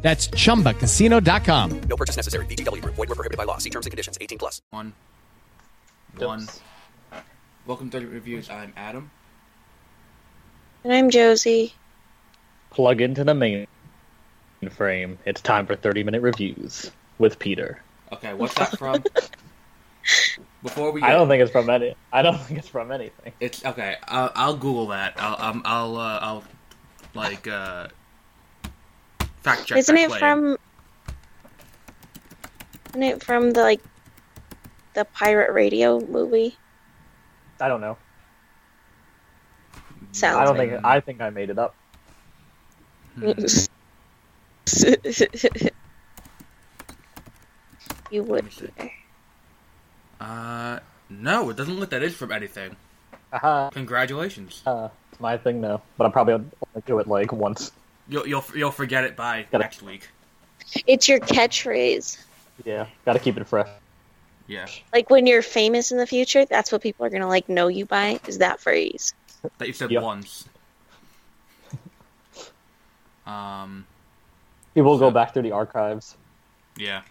That's ChumbaCasino.com. No purchase necessary. VGW. Void where prohibited by law. See terms and conditions. 18+. Welcome to 30 Reviews. I'm Adam. And I'm Josie. Plug into the main frame. It's time for 30-minute reviews with Peter. Okay, what's that from? Before we, I don't think it's from anything. It's okay. I'll Google that. I'll fact check. Isn't it from the pirate radio movie? I don't know. I think I made it up. You would. No, it doesn't look that it's from anything. Uh-huh. Congratulations. It's my thing now, but I'll probably only do it once. You'll forget it by next week. It's your catchphrase. Yeah, gotta keep it fresh. Yeah. When you're famous in the future, that's what people are gonna know you by, is that phrase. That you said once. People go back through the archives. Yeah.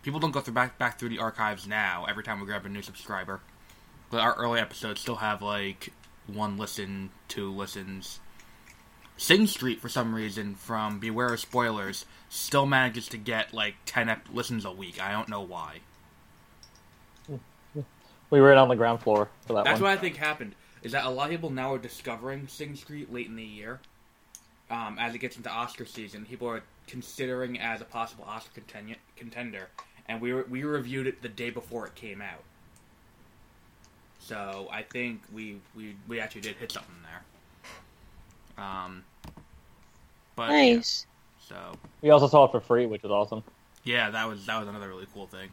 People don't go back through the archives now every time we grab a new subscriber. But our early episodes still have 1 listen, 2 listens... Sing Street, for some reason, from Beware of Spoilers, still manages to get 10 listens a week. I don't know why. We were on the ground floor for that. That's one. What I think happened is that a lot of people now are discovering Sing Street late in the year. As it gets into Oscar season, people are considering as a possible Oscar contender, and we reviewed it the day before it came out. So I think we actually did hit something there. But nice. Yeah, so we also saw it for free, which was awesome. Yeah, that was another really cool thing.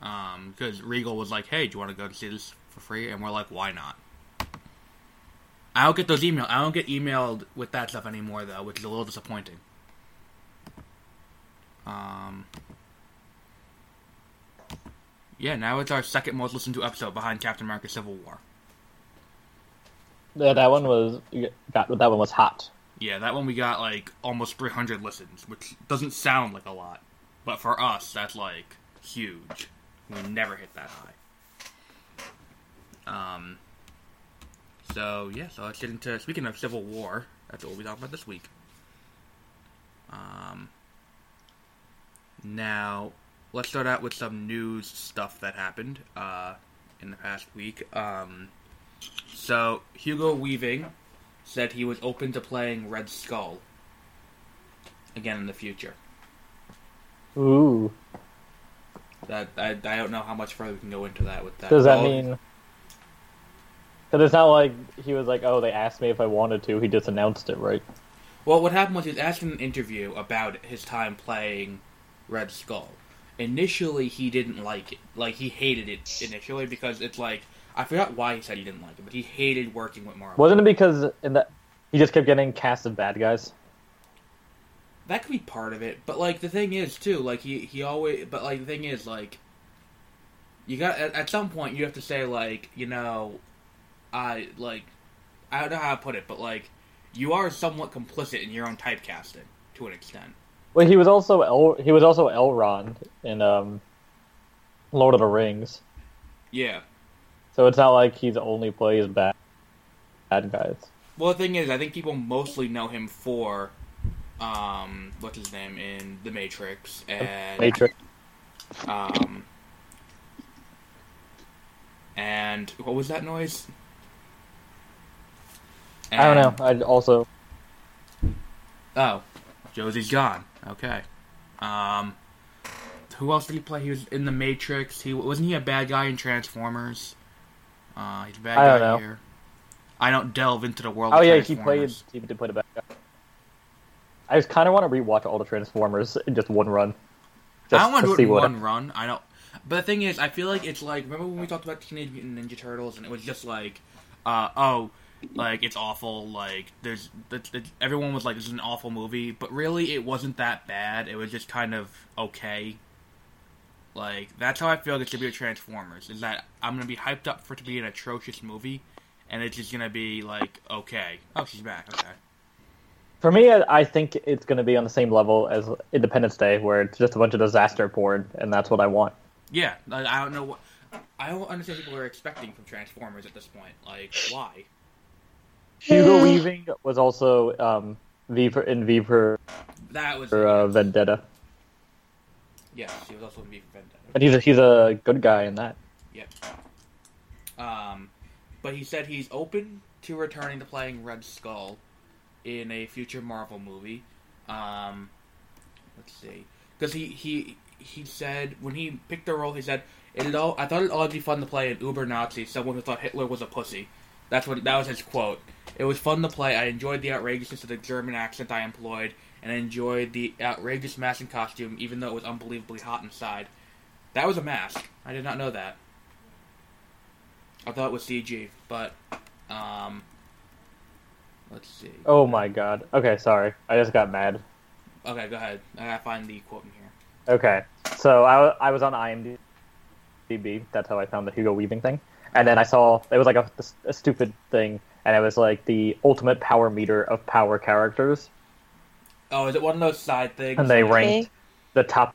Because Regal was like, "Hey, do you want to go to see this for free?" And we're like, "Why not?" I don't get those emails. I don't get emailed with that stuff anymore, though, which is a little disappointing. Yeah, now it's our second most listened to episode behind Captain America: Civil War. Yeah, that one was hot. Yeah, that one we got almost 300 listens, which doesn't sound like a lot, but for us that's huge. We never hit that high. So let's get into, speaking of Civil War, that's what we'll be talking about this week. Now let's start out with some news stuff that happened in the past week. So, Hugo Weaving said he was open to playing Red Skull again in the future. Ooh. That I don't know how much further we can go into that with that. Does that mean... Because it's not he was oh, they asked me if I wanted to. He just announced it, right? Well, what happened was he was asked in an interview about his time playing Red Skull. Initially, he didn't like it. He hated it initially because it's I forgot why he said he didn't like it, but he hated working with Marvel. Wasn't it because he just kept getting cast as bad guys? That could be part of it, but the thing is too, he always. But the thing is, you got at some point you have to say I don't know how to put it, but you are somewhat complicit in your own typecasting to an extent. Well, he was also Elrond in Lord of the Rings. Yeah. So it's not he's only plays bad guys. Well, the thing is, I think people mostly know him for, what's his name, in The Matrix, and... Matrix. And what was that noise? And, I don't know, I also... Oh, Josie's gone. Okay. Who else did he play? He was in The Matrix. Wasn't he a bad guy in Transformers? He's a bad guy here. I don't delve into the world of Transformers. He did play the bad guy. I just kind of want to rewatch all the Transformers in just one run. I don't want to do it in one run. But the thing is, I feel like it's like, remember when we talked about Teenage Mutant Ninja Turtles, and it was just like, it's awful, like, everyone was like, this is an awful movie, but really, it wasn't that bad, it was just kind of okay. Like, that's how I feel like it should be with Transformers, is that I'm gonna be hyped up for it to be an atrocious movie, and it's just gonna be like, okay. Oh, she's back, okay. For me, I think it's going to be on the same level as Independence Day, where it's just a bunch of disaster porn, and that's what I want. Yeah, I don't know what... I don't understand what people are expecting from Transformers at this point. Like, why? Hugo Weaving was also in V for that was Vendetta. Yes, he was also in V for Vendetta. And he's a good guy in that. Yep. But he said he's open to returning to playing Red Skull in a future Marvel movie. Let's see. Because he said, when he picked the role, he said, I thought it'd always be fun to play an uber-Nazi, someone who thought Hitler was a pussy. That was his quote. It was fun to play. I enjoyed the outrageousness of the German accent I employed, and I enjoyed the outrageous mask and costume, even though it was unbelievably hot inside. That was a mask. I did not know that. I thought it was CG, but, let's see. Oh my god. Okay, sorry. I just got mad. Okay, go ahead. I gotta find the quote in here. Okay. So I was on IMDb. That's how I found the Hugo Weaving thing. And then I saw, it was like a stupid thing, and it was like the ultimate power meter of power characters. Oh, is it one of those side things? And they ranked the top.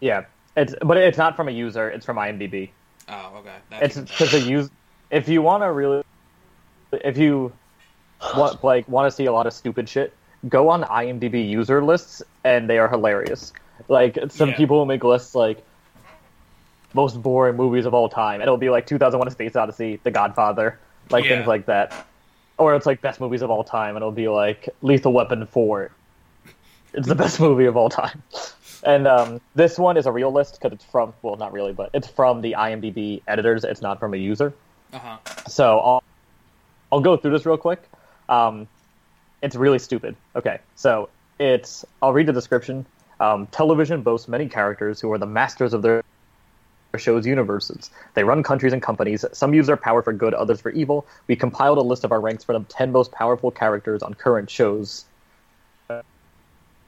Yeah. But it's not from a user, it's from IMDb. Oh, okay. That's because if you want to really... If you... want to see a lot of stupid shit, go on IMDb user lists, and they are hilarious. Like, people will make lists, like, most boring movies of all time, and it'll be, like, 2001 A Space Odyssey, The Godfather, like, things like that. Or it's, like, best movies of all time, and it'll be, like, Lethal Weapon 4. It's the best movie of all time. And this one is a real list, because it's from, well, not really, but it's from the IMDb editors, it's not from a user. Uh-huh. So I'll go through this real quick. It's really stupid. Okay, so I'll read the description. Television boasts many characters who are the masters of their show's universes. They run countries and companies. Some use their power for good, others for evil. We compiled a list of our ranks for the 10 most powerful characters on current shows.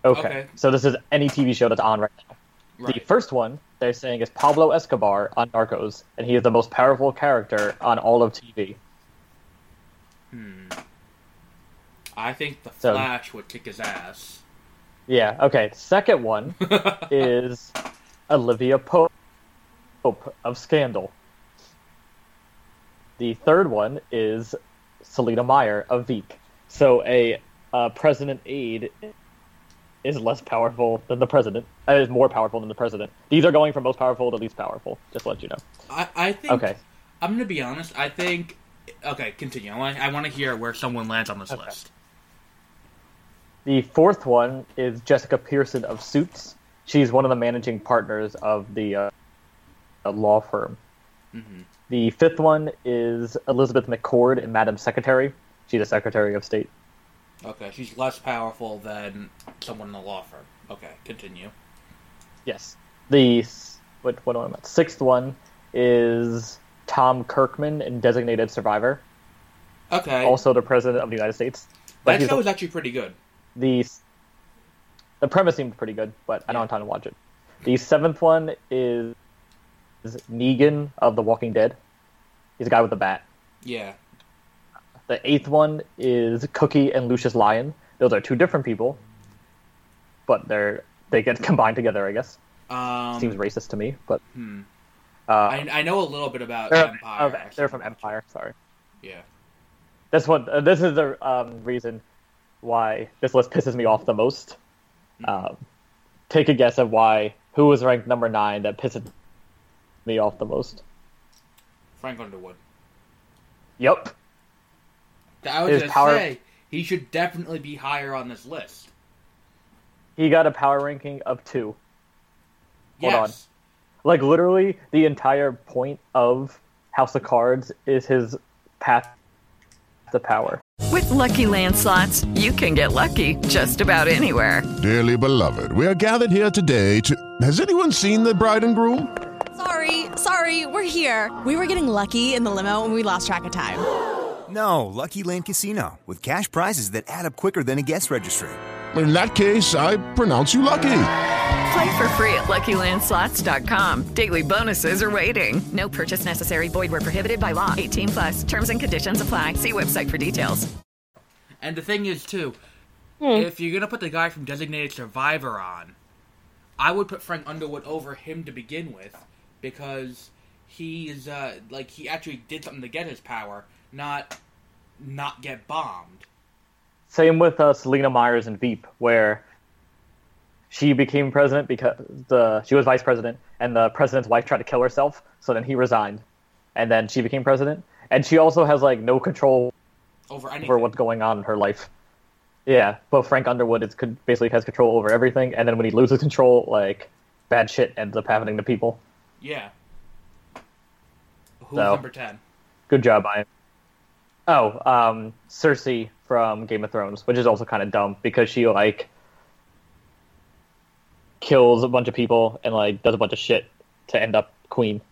Okay, so this is any TV show that's on right now. Right. The first one they're saying is Pablo Escobar on Narcos, and he is the most powerful character on all of TV. I think the Flash would kick his ass. Yeah, okay. Second one is Olivia Pope of Scandal. The third one is Selena Meyer of Veep. So a president aide is less powerful than the president. Is more powerful than the president. These are going from most powerful to least powerful. Just to let you know. I think... Okay. I'm going to be honest. I think... Okay, continue. I want to hear where someone lands on this list. The fourth one is Jessica Pearson of Suits. She's one of the managing partners of the law firm. Mm-hmm. The fifth one is Elizabeth McCord in Madam Secretary. She's a Secretary of State. Okay, she's less powerful than someone in the law firm. Okay, continue. Yes. The sixth one is... Tom Kirkman in Designated Survivor. Okay. Also the President of the United States. That show was actually pretty good. The premise seemed pretty good, but I don't have time to watch it. The seventh one is Negan of The Walking Dead. He's a guy with a bat. Yeah. The eighth one is Cookie and Lucius Lyon. Those are two different people, but they get combined together, I guess. Seems racist to me, but... I know a little bit about Empire. They're from Empire, sorry. Yeah. This is the reason why this list pisses me off the most. Take a guess at who was ranked number 9 that pisses me off the most. Frank Underwood. Yep. I was going to say, he should definitely be higher on this list. He got a power ranking of 2. Yes. Hold on. Like, literally, the entire point of House of Cards is his path to power. With Lucky Land Slots, you can get lucky just about anywhere. Dearly beloved, we are gathered here today to... Has anyone seen the bride and groom? Sorry, we're here. We were getting lucky in the limo and we lost track of time. No, Lucky Land Casino, with cash prizes that add up quicker than a guest registry. In that case, I pronounce you lucky. Play for free at LuckyLandSlots.com. Daily bonuses are waiting. No purchase necessary. Void where prohibited by law. 18 plus. Terms and conditions apply. See website for details. And the thing is, too, if you're going to put the guy from Designated Survivor on, I would put Frank Underwood over him to begin with, because he is, like, he actually did something to get his power, not get bombed. Same with Selena Myers in Veep, where she became president because she was vice president, and the president's wife tried to kill herself, so then he resigned, and then she became president. And she also has, like, no control over what's going on in her life. Yeah, but Frank Underwood basically has control over everything, and then when he loses control, like, bad shit ends up happening to people. Yeah. Who's number 10? Good job, Ian. Oh, Cersei from Game of Thrones, which is also kind of dumb, because she, like, kills a bunch of people and, like, does a bunch of shit to end up queen.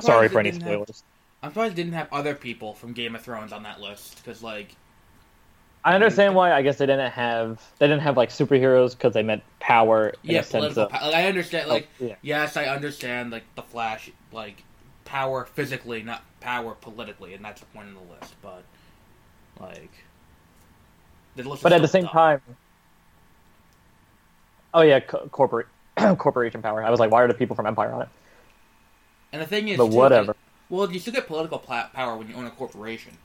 Sorry for any spoilers. I'm surprised it didn't have other people from Game of Thrones on that list, because, like... I understand why. I guess they didn't have like superheroes because they meant power. Yeah, political power. Like, I understand. Like, oh, yeah. Yes, I understand. Like the Flash, like power physically, not power politically, and that's the point of the list. But like, the list. But at the same time, oh yeah, corporation power. I was like, why are the people from Empire on it? And the thing is, but whatever. Like, well, you still get political power when you own a corporation.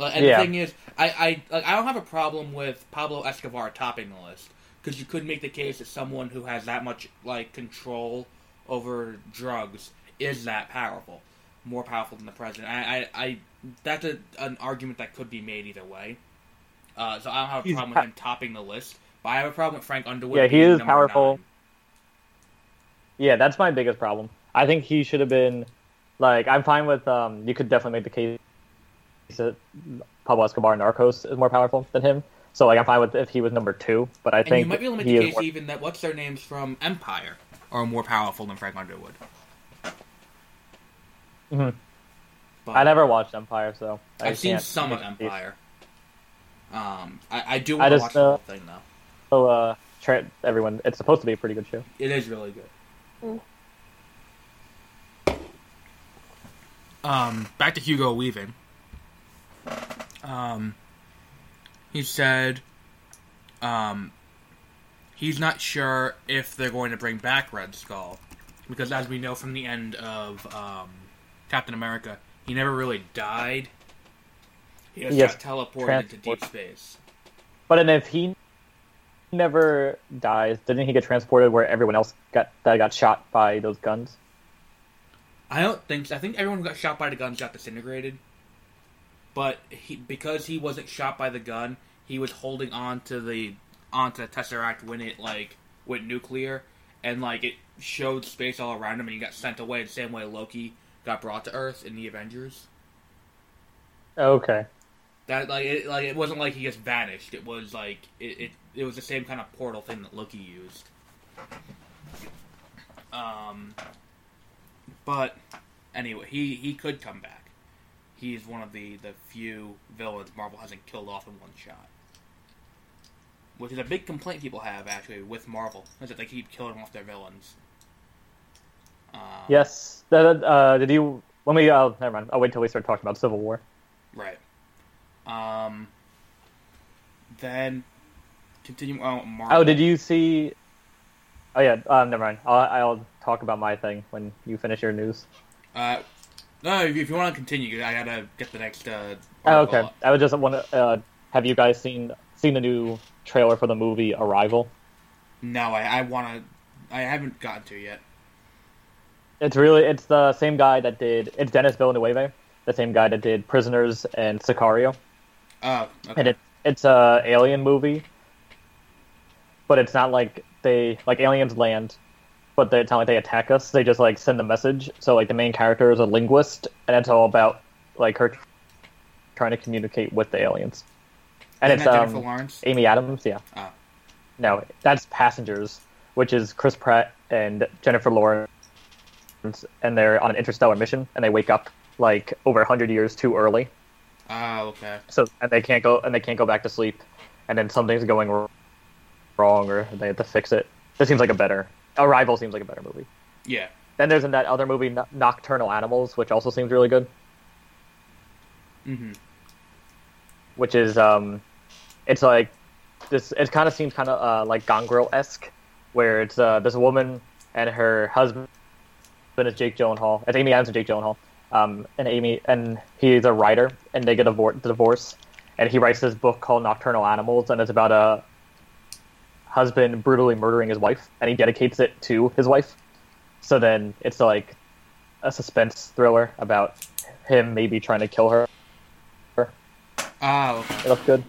And the thing is, I don't have a problem with Pablo Escobar topping the list, because you could make the case that someone who has that much like control over drugs is that powerful, more powerful than the president. I that's an argument that could be made either way. So I don't have a problem with him topping the list, but I have a problem with Frank Underwood. Yeah, he is powerful. 9. Yeah, that's my biggest problem. I think he should have been like I'm fine with. You could definitely make the case. Pablo Escobar in Narcos is more powerful than him, so like I'm fine with if he was number 2. But I think you might be able to make the case even that what's their names from Empire are more powerful than Frank Underwood. Mm-hmm. But I never watched Empire, so I've seen some of Empire. I do want to watch the whole thing though. So everyone, it's supposed to be a pretty good show. It is really good. Back to Hugo Weaving. He said he's not sure if they're going to bring back Red Skull, because as we know from the end of Captain America, he never really died. He just got teleported into deep space. But and if he never dies, didn't he get transported where everyone else got shot by those guns? I don't think so. I think everyone who got shot by the guns got disintegrated. But because he wasn't shot by the gun, he was holding on to the Tesseract when it like went nuclear, and like it showed space all around him, and he got sent away the same way Loki got brought to Earth in the Avengers. Okay, that it wasn't like he just vanished. It was like it was the same kind of portal thing that Loki used. But anyway, he could come back. He is one of the few villains Marvel hasn't killed off in one shot. Which is a big complaint people have, actually, with Marvel, is that they keep killing off their villains. Yes. Did you... Let me... never mind. I'll wait until we start talking about Civil War. Right. Then... Continue on with Marvel. Oh, did you see... Oh, yeah. Never mind. I'll talk about my thing when you finish your news. No, if you want to continue, I gotta get the next. Okay. Up. I would just want to. Have you guys seen the new trailer for the movie Arrival? No, I want to. I haven't gotten to it yet. It's the same guy that did. It's Denis Villeneuve, the same guy that did Prisoners and Sicario. Oh. Okay. And it's a alien movie, but it's not like they like aliens land. But it's not like they attack us. They just, like, send a message. So, like, the main character is a linguist, and it's all about, like, her trying to communicate with the aliens. And it's Jennifer Lawrence? Amy Adams, yeah. Oh. No, that's Passengers, which is Chris Pratt and Jennifer Lawrence Adams, and they're on an interstellar mission, and they wake up like over 100 years too early. Ah, okay. So and they can't go back to sleep, and then something's going wrong, or they have to fix it. Arrival seems like a better movie. Yeah. Then there's in that other movie, Nocturnal Animals, which also seems really good. Mm-hmm. Which is, it's like this. It kind of seems like Gangrel-esque, where it's this woman and her husband is Jake Gyllenhaal. It's Amy Adams and Jake Gyllenhaal. And he's a writer, and they get a divorce, and he writes this book called Nocturnal Animals, and it's about a husband brutally murdering his wife, and he dedicates it to his wife. So then it's like a suspense thriller about him maybe trying to kill her. Oh, okay. It looks good.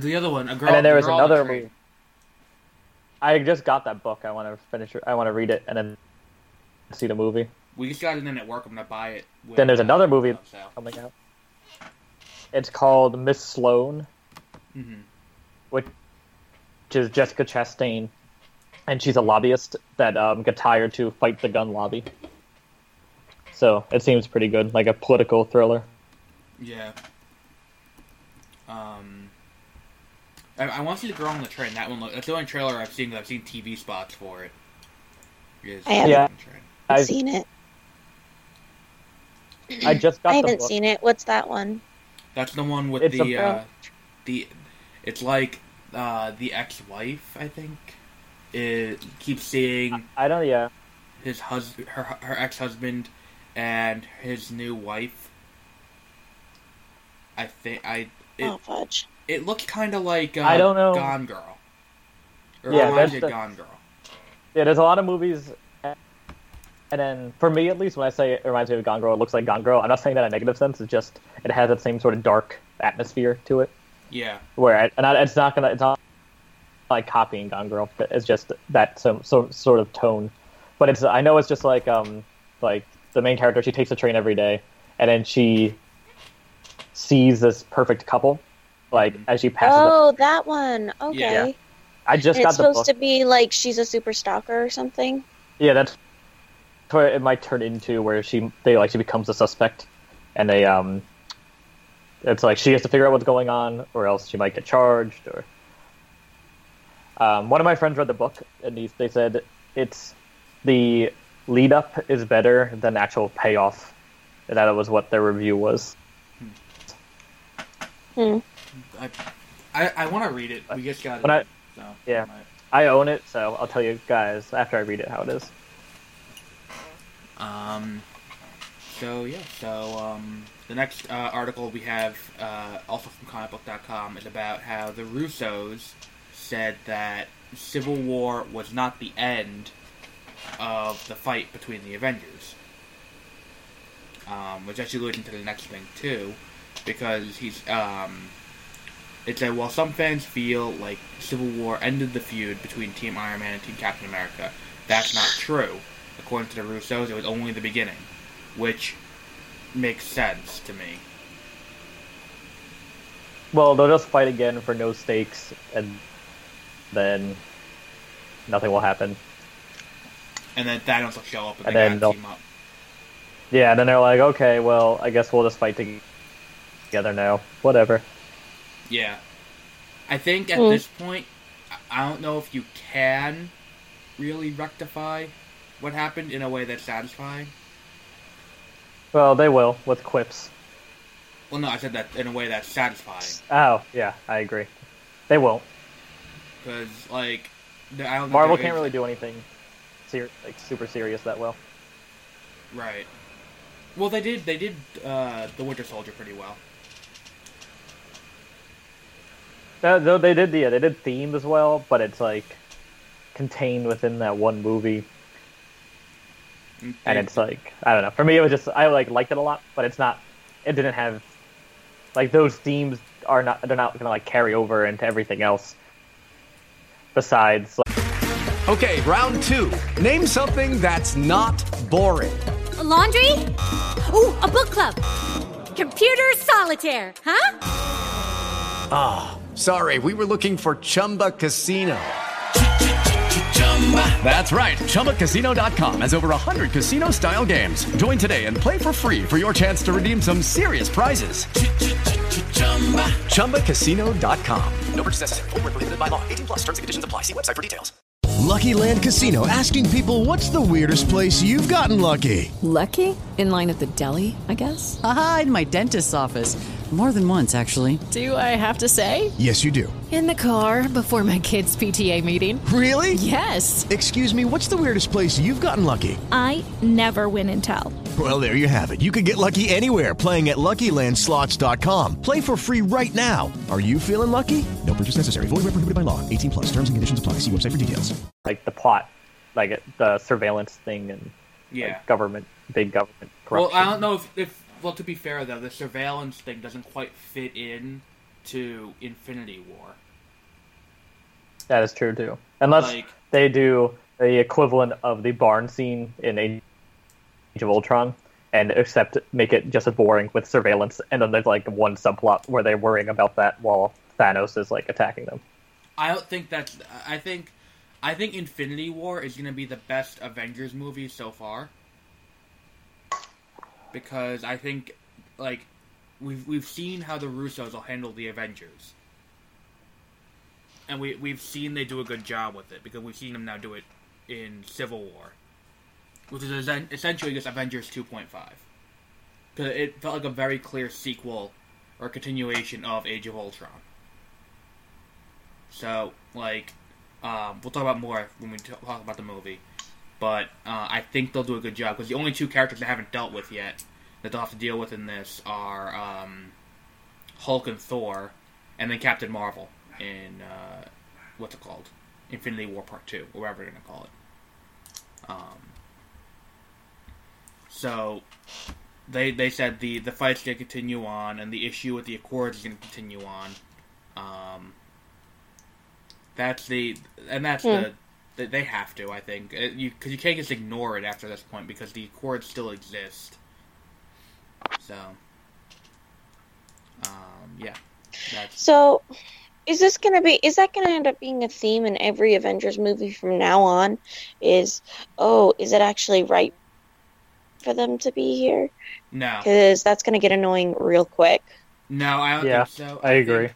The other one, a girl. And then there was another movie. I just got that book. I want to finish it. I want to read it and then see the movie. We just got it in at work. I'm gonna buy it. Then there's another movie coming out. It's called Miss Sloane, mm-hmm. which is Jessica Chastain, and she's a lobbyist that gets hired to fight the gun lobby. So it seems pretty good, like a political thriller. Yeah. I want to see The Girl on the Train. That one. That's the only trailer I've seen. I've seen TV spots for it. I haven't seen it. I just got. I haven't seen it. What's that one? That's the one with it's like the ex-wife. I think it keeps seeing. I don't. Yeah. His husband, her ex-husband, and his new wife. I think I. It, oh, fudge. It looks kind of like Gone Girl. Gone Girl. Yeah, there's a lot of movies, and then, for me at least, when I say it reminds me of Gone Girl, it looks like Gone Girl. I'm not saying that in a negative sense, it's just, it has that same sort of dark atmosphere to it. Yeah. It's not like copying Gone Girl, but it's just that sort of tone. But it's, I know it's just like the main character, she takes the train every day, and then she sees this perfect couple, like, as she passes. Oh, that one. Okay. Yeah. I just got the book. It's supposed to be like she's a super stalker or something. Yeah, that's what it might turn into, where she becomes a suspect, and they it's like she has to figure out what's going on, or else she might get charged. Or one of my friends read the book, and they said it's the lead up is better than actual payoff. And that was what their review was. Hmm. I want to read it. We just got it. I own it, so I'll tell you guys after I read it how it is. The next article we have, also from comicbook.com, is about how the Russos said that Civil War was not the end of the fight between the Avengers. Which actually leads into the next thing, too, because he's, it said, while some fans feel like Civil War ended the feud between Team Iron Man and Team Captain America, that's not true. According to the Russos, it was only the beginning, which makes sense to me. Well, they'll just fight again for no stakes, and then nothing will happen. And then Thanos will show up, and then they'll team up. Yeah, and then they're like, okay, well, I guess we'll just fight together now. Whatever. Yeah. I think at this point, I don't know if you can really rectify what happened in a way that's satisfying. Well, they will, with quips. Well, no, I said that in a way that's satisfying. Oh, yeah, I agree. They won't. Because, like, I don't know. Marvel can't really do anything super serious that well. Right. Well, they did The Winter Soldier pretty well. Though they did themes as well, but it's like contained within that one movie, and it's like, I don't know. For me, it was just I liked it a lot, but it's not. It didn't have like those themes are not. They're not gonna like carry over into everything else. Besides, like... Okay, round two. Name something that's not boring. A laundry? Ooh, a book club. Computer solitaire, huh? Ah. Sorry, we were looking for Chumba Casino. That's right. ChumbaCasino.com has over 100 casino-style games. Join today and play for free for your chance to redeem some serious prizes. ChumbaCasino.com. No purchase necessary. Void where prohibited by law. 18+. Terms and conditions apply. See website for details. Lucky Land Casino, asking people, what's the weirdest place you've gotten lucky? Lucky? In line at the deli, I guess? Aha, in my dentist's office. More than once, actually. Do I have to say? Yes, you do. In the car, before my kids' PTA meeting. Really? Yes. Excuse me, what's the weirdest place you've gotten lucky? I never win and tell. Well, there you have it. You can get lucky anywhere, playing at LuckyLandSlots.com. Play for free right now. Are you feeling lucky? No purchase necessary. Void where prohibited by law. 18+. Terms and conditions apply. See website for details. Like the plot, like the surveillance thing and like government, big government corruption. Well, I don't know if well, to be fair, though, the surveillance thing doesn't quite fit in to Infinity War. That is true, too. Unless they do the equivalent of the barn scene in Age of Ultron, and except make it just as boring with surveillance, and then there's, one subplot where they're worrying about that while Thanos is, attacking them. I don't think that's... I think Infinity War is going to be the best Avengers movie so far. Because I think, we've seen how the Russos will handle the Avengers. And we've seen they do a good job with it, because we've seen them now do it in Civil War. Which is essentially just Avengers 2.5. Because it felt like a very clear sequel or continuation of Age of Ultron. So, we'll talk about more when we talk about the movie. But I think they'll do a good job, because the only two characters they haven't dealt with yet that they'll have to deal with in this are Hulk and Thor, and then Captain Marvel in, Infinity War Part 2, or whatever they're going to call it. So, they said the fight's going to continue on, and the issue with the Accords is going to continue on. They have to, I think. Because you can't just ignore it after this point, because the Accords still exist. So, So, is that going to end up being a theme in every Avengers movie from now on? Is it actually right for them to be here? No. Because that's going to get annoying real quick. No, I don't think so. I agree.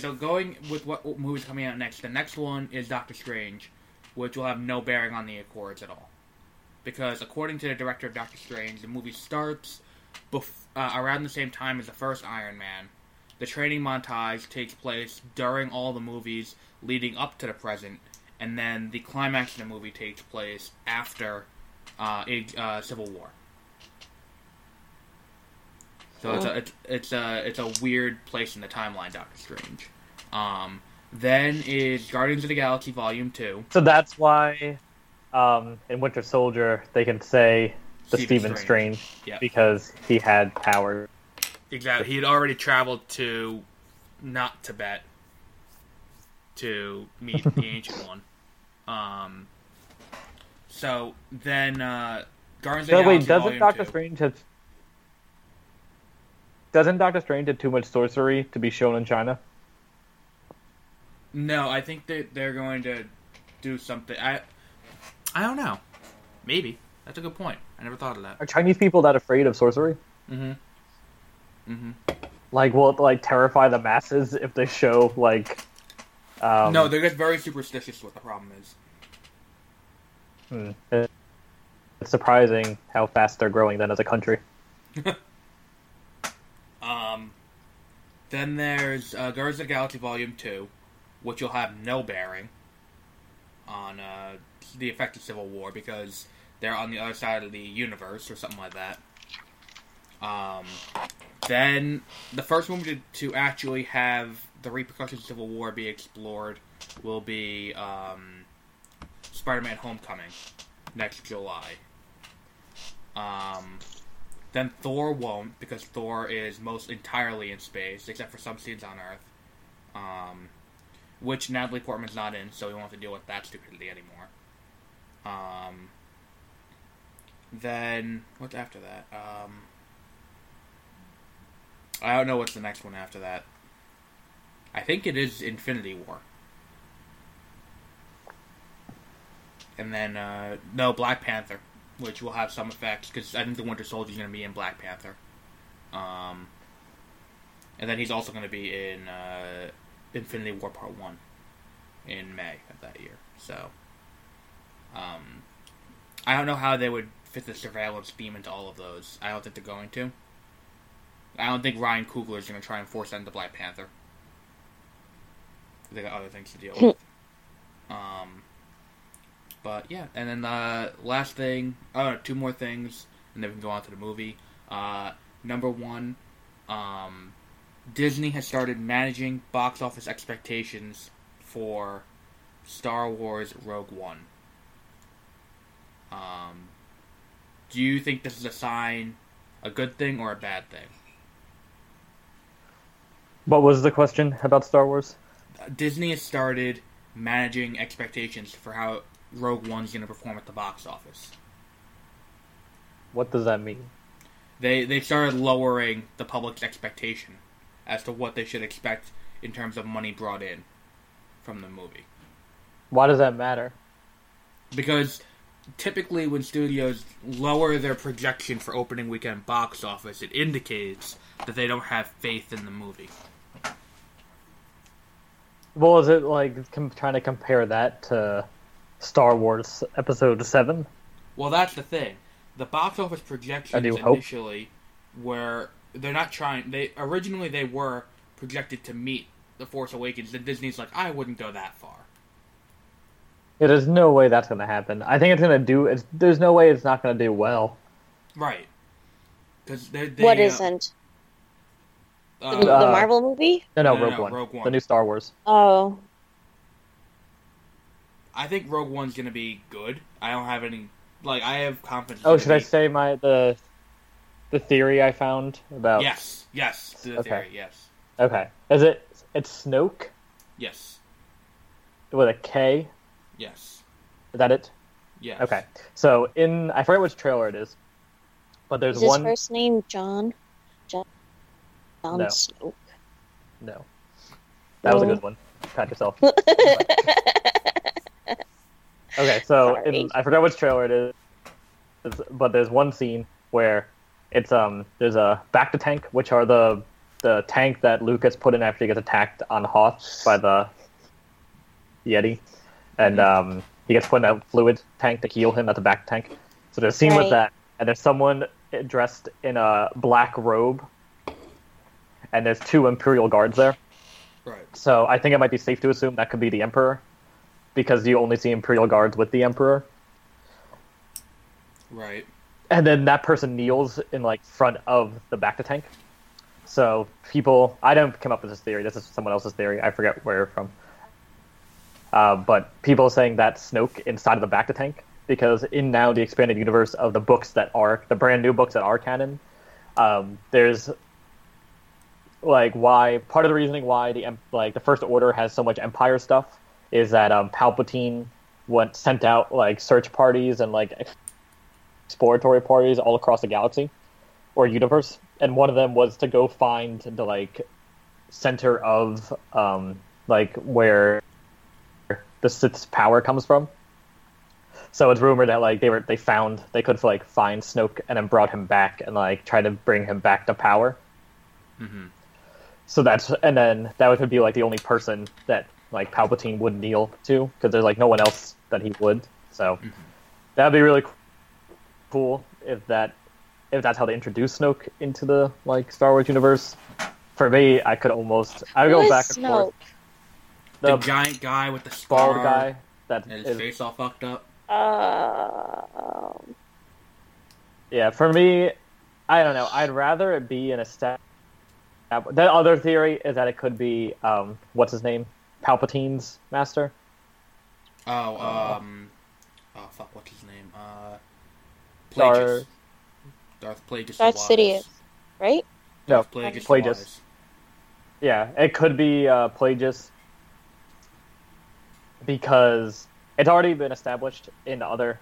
So going with what movie's coming out next, the next one is Doctor Strange, which will have no bearing on the Accords at all. Because according to the director of Doctor Strange, the movie starts around the same time as the first Iron Man. The training montage takes place during all the movies leading up to the present, and then the climax of the movie takes place after Civil War. So it's a weird place in the timeline, Doctor Strange. Then is Guardians of the Galaxy Volume 2. So that's why in Winter Soldier they can say the Stephen Strange because he had power. Exactly. He had already traveled to not Tibet to meet the Ancient One. So then Guardians of the Galaxy Volume 2. Doesn't Doctor Strange do too much sorcery to be shown in China? No, I think they're going to do something. I don't know. Maybe. That's a good point. I never thought of that. Are Chinese people that afraid of sorcery? Mm-hmm. Mm-hmm. Will it, terrify the masses if they show, No, they're just very superstitious, what the problem is. It's surprising how fast they're growing, then, as a country. Then there's Guardians of the Galaxy Volume 2, which will have no bearing on the effect of Civil War, because they're on the other side of the universe or something like that. Then the first movie to actually have the repercussions of Civil War be explored will be Spider-Man Homecoming next July. Then Thor won't, because Thor is most entirely in space, except for some scenes on Earth. Which Natalie Portman's not in, so we won't have to deal with that stupidity anymore. Then, what's after that? I don't know what's the next one after that. I think it is Infinity War. and then Black Panther, which will have some effects because I think the Winter Soldier is going to be in Black Panther, and then he's also going to be in Infinity War Part 1 in May of that year. So I don't know how they would fit the surveillance beam into all of those. I don't think they're going to. I don't think Ryan Coogler is going to try and force that into Black Panther. They got other things to deal with. But yeah, and then last thing, two more things, and then we can go on to the movie. Number one, Disney has started managing box office expectations for Star Wars Rogue One. Do you think this is a sign, a good thing or a bad thing? What was the question about Star Wars? Disney has started managing expectations for how Rogue One's going to perform at the box office. What does that mean? They started lowering the public's expectation as to what they should expect in terms of money brought in from the movie. Why does that matter? Because typically when studios lower their projection for opening weekend box office, it indicates that they don't have faith in the movie. Well, is it like trying to compare that to Star Wars Episode 7? Well, that's the thing. The box office projections initially were... They're not trying... Originally, they were projected to meet The Force Awakens. And Disney's like, I wouldn't go that far. Yeah, there's no way that's going to happen. I think it's going to do... There's no way it's not going to do well. Right. 'Cause what isn't? The Marvel movie? Rogue One. The new Star Wars. Oh. I think Rogue One's gonna be good. I don't have any... I have confidence... Oh, should I say the theory I found about... Yes. Theory, yes. Okay. Is it... It's Snoke? Yes. With a K? Yes. Is that it? Yes. Okay. So, I forget which trailer it is, but there's one... Is his first name John? No. Snoke. No. That was a good one. Pat yourself. Okay, so I forgot which trailer it is, but there's one scene where it's there's a back to tank, which are the tank that Luke gets put in after he gets attacked on Hoth by the Yeti, and he gets put in a fluid tank to heal him at the back tank. So there's a scene with that, and there's someone dressed in a black robe. And there's two Imperial guards there. Right. So I think it might be safe to assume that could be the Emperor. Because you only see Imperial guards with the Emperor. Right. And then that person kneels in front of the Bacta tank. So people... I don't come up with this theory. This is someone else's theory. I forget where from. But people are saying that Snoke inside of the Bacta tank. Because in now the expanded universe of the books that are... The brand new books that are canon. There's... part of the reasoning why the First Order has so much Empire stuff is that Palpatine sent out search parties and exploratory parties all across the galaxy or universe, and one of them was to go find the center of where the Sith's power comes from. So it's rumored that they could find Snoke and then brought him back and try to bring him back to power. Mm-hmm. So then that would be the only person that Palpatine would kneel to, because there's no one else that he would. So that would be really cool if that's how they introduce Snoke into the Star Wars universe. For me, I would go back and forth. The giant guy with the scar, bald guy that and his face all fucked up. Yeah, for me, I don't know. I'd rather it be in a stat. The other theory is that it could be, what's his name? Palpatine's master? What's his name? Plagueis. Darth Plagueis. Darth Sidious, right? No, Plagueis. Yeah, it could be Plagueis, because it's already been established in other,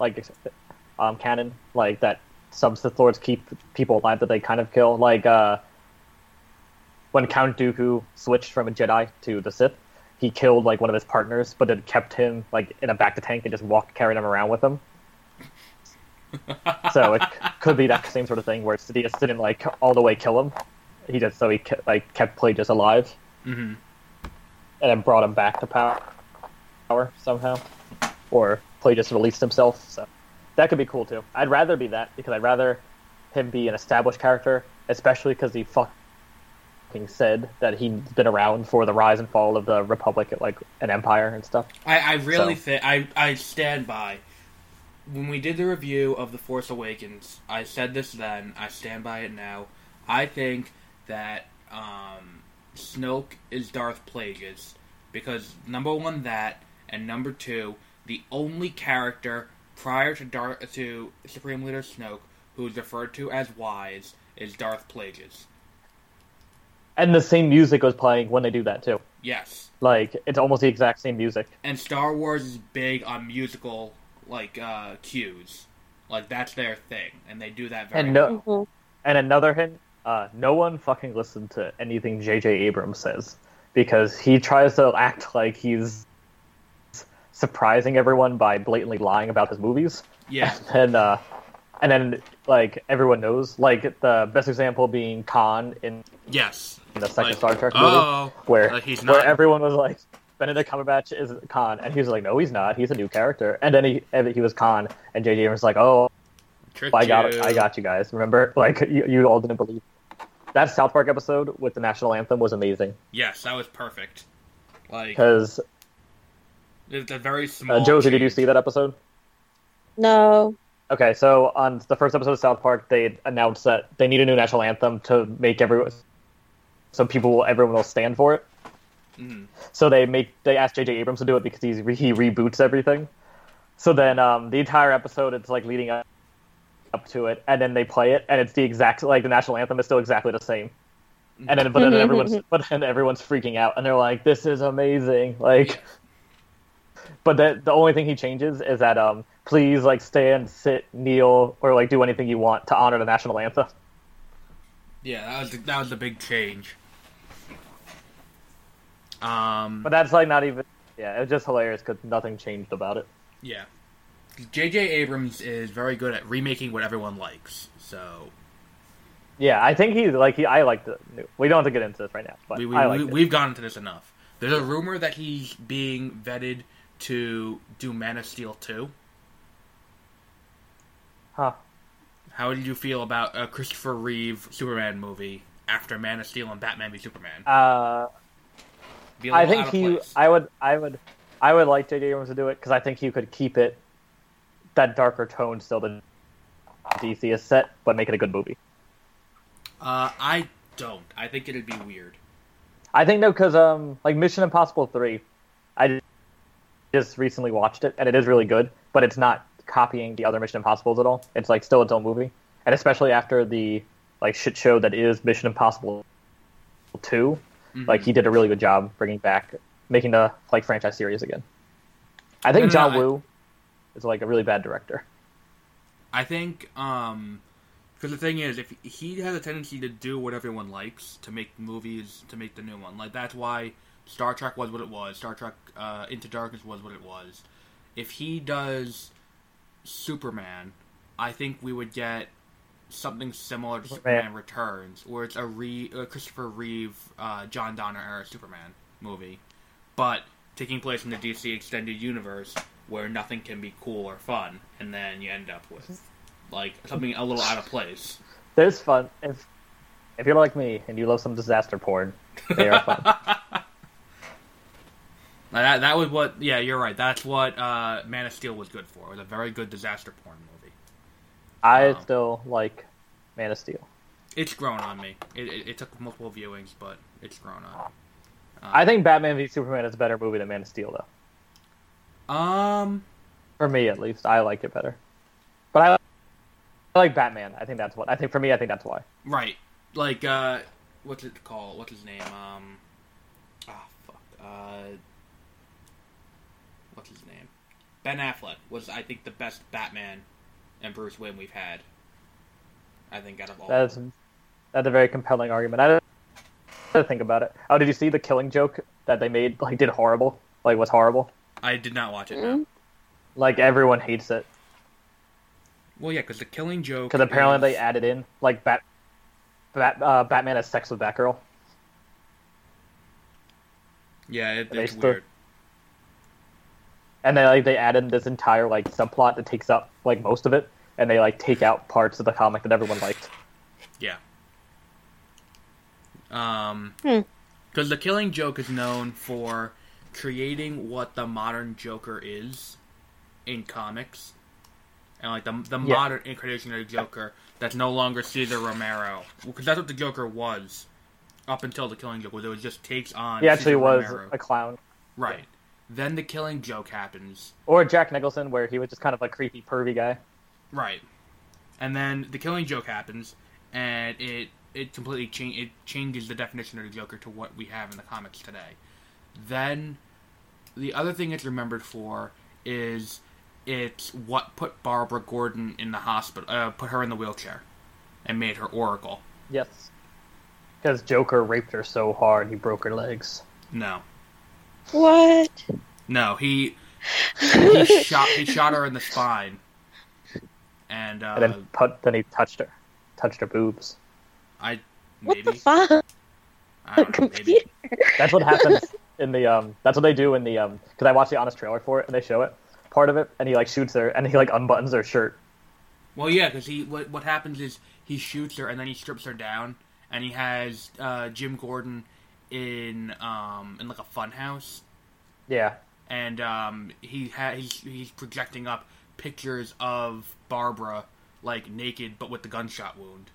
canon, that some Sith Lords keep people alive that they kind of kill, when Count Dooku switched from a Jedi to the Sith, he killed like one of his partners, but it kept him like in a back-to-tank and just carried him around with him. So it could be that same sort of thing where Sidious didn't like all the way kill him. He just kept Plagueis alive, mm-hmm. and then brought him back to power somehow, or Plagueis released himself. So that could be cool too. I'd rather be that because I'd rather him be an established character, especially because he fucking said that he'd been around for the rise and fall of the Republic, like an empire and stuff. I stand by. When we did the review of The Force Awakens, I said this then, I stand by it now. I think that Snoke is Darth Plagueis because, number one, that, and number two, the only character prior to Supreme Leader Snoke who is referred to as Wise is Darth Plagueis. And the same music was playing when they do that, too. Yes. Like, it's almost the exact same music. And Star Wars is big on musical cues. Like, that's their thing, and they do that very well. Mm-hmm. And another hint, no one fucking listened to anything J.J. Abrams says, because he tries to act like he's surprising everyone by blatantly lying about his movies. Yeah. And then, like, everyone knows. Like, the best example being Khan in the second Star Trek movie, where everyone was like, Benedict Cumberbatch is Khan, and he was like, no, he's not. He's a new character. And then he was Khan, and J.J. Abrams was like, oh, I got you guys. Remember, like you all didn't believe it. That South Park episode with the national anthem was amazing. Yes, that was perfect. Like, because it's a very small. Josie, did you see that episode? No. Okay, so on the first episode of South Park, they announced that they need a new national anthem to make everyone will stand for it. Mm. So they asked J.J. Abrams to do it because he reboots everything. So then the entire episode, it's like leading up to it, and then they play it, and it's the exact the national anthem is still exactly the same. And then, everyone's freaking out, and they're like, "This is amazing!" Like, but the only thing he changes is that please stand, sit, kneel, or do anything you want to honor the national anthem. Yeah, that was a big change. But that's not even. Yeah, it was just hilarious because nothing changed about it. Yeah. J.J. Abrams is very good at remaking what everyone likes, so... Yeah, I think I liked it. We don't have to get into this right now, but we've gone into this enough. There's a rumor that he's being vetted to do Man of Steel 2. Huh. How did you feel about a Christopher Reeve Superman movie after Man of Steel and Batman v Superman? I think I would like J.J. Abrams to do it, because I think he could keep it that darker tone still the DC is set, but make it a good movie. I don't. I think it'd be weird. I think no, because Mission Impossible 3, I just recently watched it, and it is really good, but it's not copying the other Mission Impossibles at all. It's still its own movie, and especially after the shit show that is Mission Impossible 2, mm-hmm. He did a really good job bringing back, making the franchise series again. I think John Woo is a really bad director. I think, because the thing is, if he has a tendency to do what everyone likes, to make movies, to make the new one. That's why Star Trek was what it was. Star Trek Into Darkness was what it was. If he does Superman, I think we would get something similar to Superman Returns, where it's a Christopher Reeve, John Donner era Superman movie, but taking place in the DC Extended Universe, where nothing can be cool or fun, and then you end up with something a little out of place. There's fun. If you're like me and you love some disaster porn, they are fun. That was what. Yeah, you're right. That's what Man of Steel was good for. It was a very good disaster porn movie. I still like Man of Steel. It's grown on me. It took multiple viewings, but it's grown on me. I think Batman v Superman is a better movie than Man of Steel, though. For me, at least, I liked it better. But I like Batman. I think that's why. Right. What's it called? What's his name? What's his name? Ben Affleck was, I think, the best Batman and Bruce Wayne we've had. I think out of all. That's a very compelling argument. I had to think about it. Oh, did you see the Killing Joke that they made, like, did horrible? Like, was horrible? I did not watch it, no. Like, everyone hates it. Well, yeah, because The Killing Joke... Because apparently they added in, like, Batman has sex with Batgirl. Yeah, it's weird. And then, like, they added this entire, like, subplot that takes up, like, most of it, and they, like, take out parts of the comic that everyone liked. Yeah. Because The Killing Joke is known for creating what the modern Joker is in comics. And, like, the modern incarnation of the Joker that's no longer Cesar Romero. Because that's what the Joker was up until The Killing Joke, where it was just takes on He actually Cesar was Romero. A clown. Right. Yeah. Then The Killing Joke happens. Or Jack Nicholson, where he was just kind of a creepy, pervy guy. Right. And then The Killing Joke happens, and it completely changes the definition of the Joker to what we have in the comics today. Then, the other thing it's remembered for is... It's what put Barbara Gordon in the hospital, put her in the wheelchair, and made her Oracle. Yes. Because Joker raped her so hard, he broke her legs. No. What? No, he shot her in the spine, and then he touched her boobs. What the fuck? I don't know, maybe. That's what happens in the That's what they do in the Because I watched the honest trailer for it, and they show it. Part of it, and he like shoots her, and he like unbuttons her shirt. Well, yeah, because what happens is he shoots her, and then he strips her down, and he has Jim Gordon in like a funhouse. Yeah, and he's projecting up pictures of Barbara like naked, but with the gunshot wound.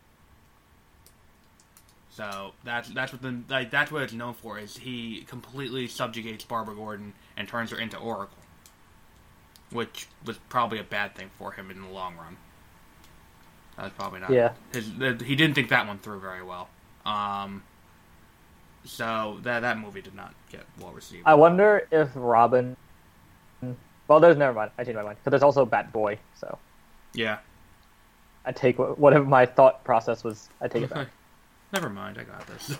So that's what it's known for. Is he completely subjugates Barbara Gordon and turns her into Oracle. Which was probably a bad thing for him in the long run. That was probably not. Yeah. He didn't think that one through very well. So that movie did not get well received. I wonder if Robin... Well, there's... Never mind. I changed my mind. Because there's also Batboy, so... Yeah. I take... Whatever my thought process was, I take it back. Never mind. I got this.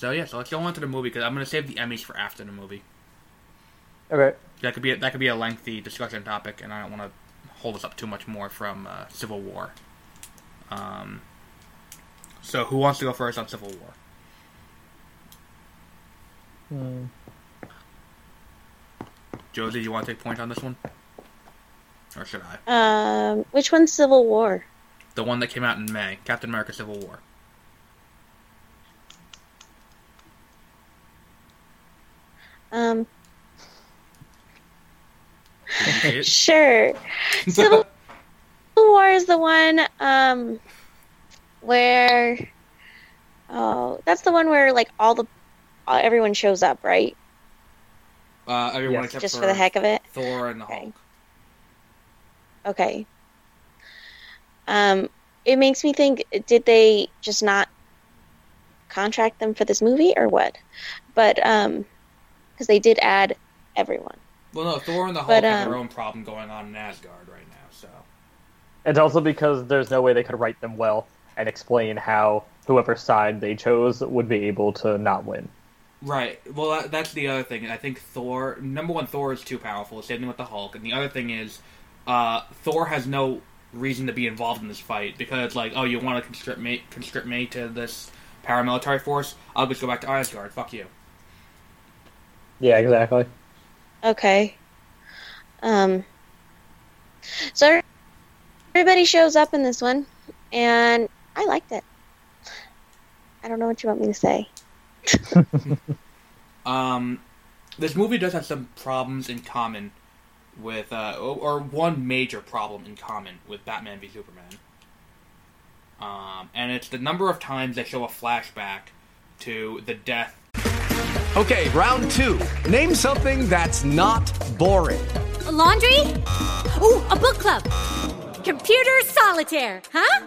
So let's go on to the movie, because I'm going to save the Emmys for after the movie. Okay. That could be a lengthy discussion topic, and I don't want to hold us up too much more from Civil War. So who wants to go first on Civil War? Josie, do you want to take point on this one, or should I? Which one's Civil War? The one that came out in May, Captain America: Civil War. Sure. Civil War is the one where that's the one where like everyone shows up, right? Everyone except just for the heck of it. Thor and the Hulk. Okay. It makes me think, did they just not contract them for this movie or what? But because they did add everyone. Well, no, Thor and the Hulk have their own problem going on in Asgard right now, so... It's also because there's no way they could write them well and explain how whoever side they chose would be able to not win. Right. Well, that's the other thing. I think Thor... Number one, Thor is too powerful. Same thing with the Hulk. And the other thing is, Thor has no reason to be involved in this fight because, like, oh, you want to conscript me to this paramilitary force? I'll just go back to Asgard. Fuck you. Yeah, exactly. Okay. So everybody shows up in this one, and I liked it. I don't know what you want me to say. This movie does have some problems in common with, or one major problem in common with Batman v Superman. And it's the number of times they show a flashback to the death. Okay, round two. Name something that's not boring. A laundry? Ooh, a book club. Computer solitaire, huh?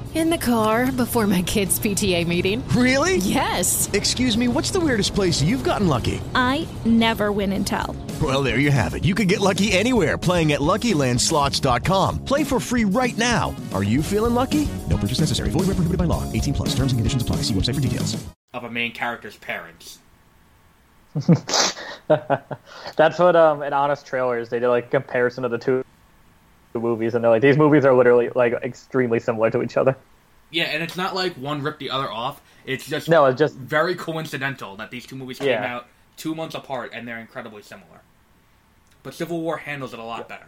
In the car before my kids' PTA meeting. Really? Yes. Excuse me, what's the weirdest place you've gotten lucky? I never win and tell. Well, there you have it. You can get lucky anywhere, playing at LuckyLandSlots.com. Play for free right now. Are you feeling lucky? No purchase necessary. Void where prohibited by law. 18 plus. Terms and conditions apply. See website for details. Of a main character's parents. That's what, in Honest Trailers, they did, like, a comparison of the two movies, and they're like, these movies are literally like extremely similar to each other. Yeah, and it's not like one ripped the other off. It's just very coincidental that these two movies came out 2 months apart and they're incredibly similar. But Civil War handles it a lot better.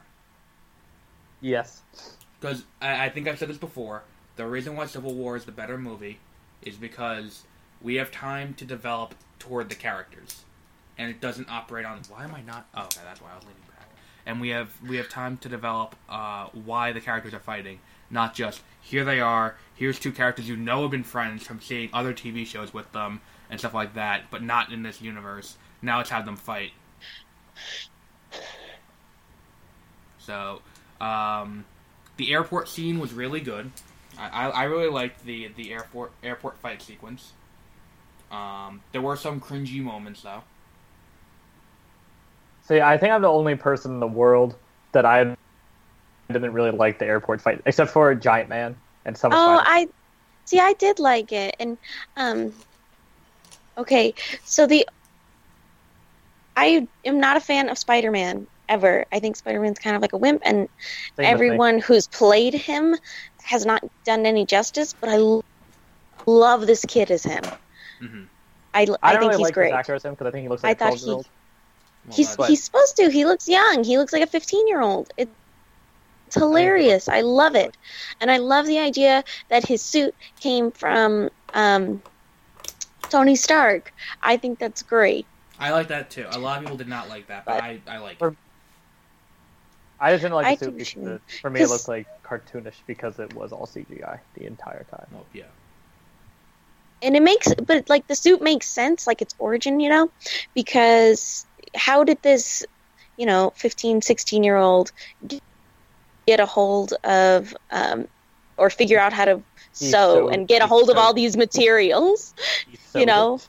Yes. Because I think I've said this before, the reason why Civil War is the better movie is because we have time to develop toward the characters. And it doesn't operate on, why am I not? Oh, okay, that's why I was leaning. And we have time to develop why the characters are fighting, not just here they are. Here's two characters you know have been friends from seeing other TV shows with them and stuff like that, but not in this universe. Now let's have them fight. So, the airport scene was really good. I really liked the airport fight sequence. There were some cringy moments though. See, I think I'm the only person in the world that I didn't really like the airport fight, except for Giant Man and some. I did like it, and okay, so I am not a fan of Spider-Man ever. I think Spider-Man's kind of like a wimp, and everyone who's played him has not done any justice. But I love this kid as him. Mm-hmm. I think really he's like great. This actor as him because I think he looks like a 12-year-old. Well, he's supposed to. He looks young. He looks like a 15-year-old. It's hilarious. I love it. And I love the idea that his suit came from Tony Stark. I think that's great. I like that, too. A lot of people did not like that, but I like it. I just didn't like the suit because, for me, it looked like cartoonish because it was all CGI the entire time. Well, yeah. And but the suit makes sense, like its origin, you know, because how did this, 15, 16-year-old get a hold of or figure out how to sew and get a hold of all these materials, you know?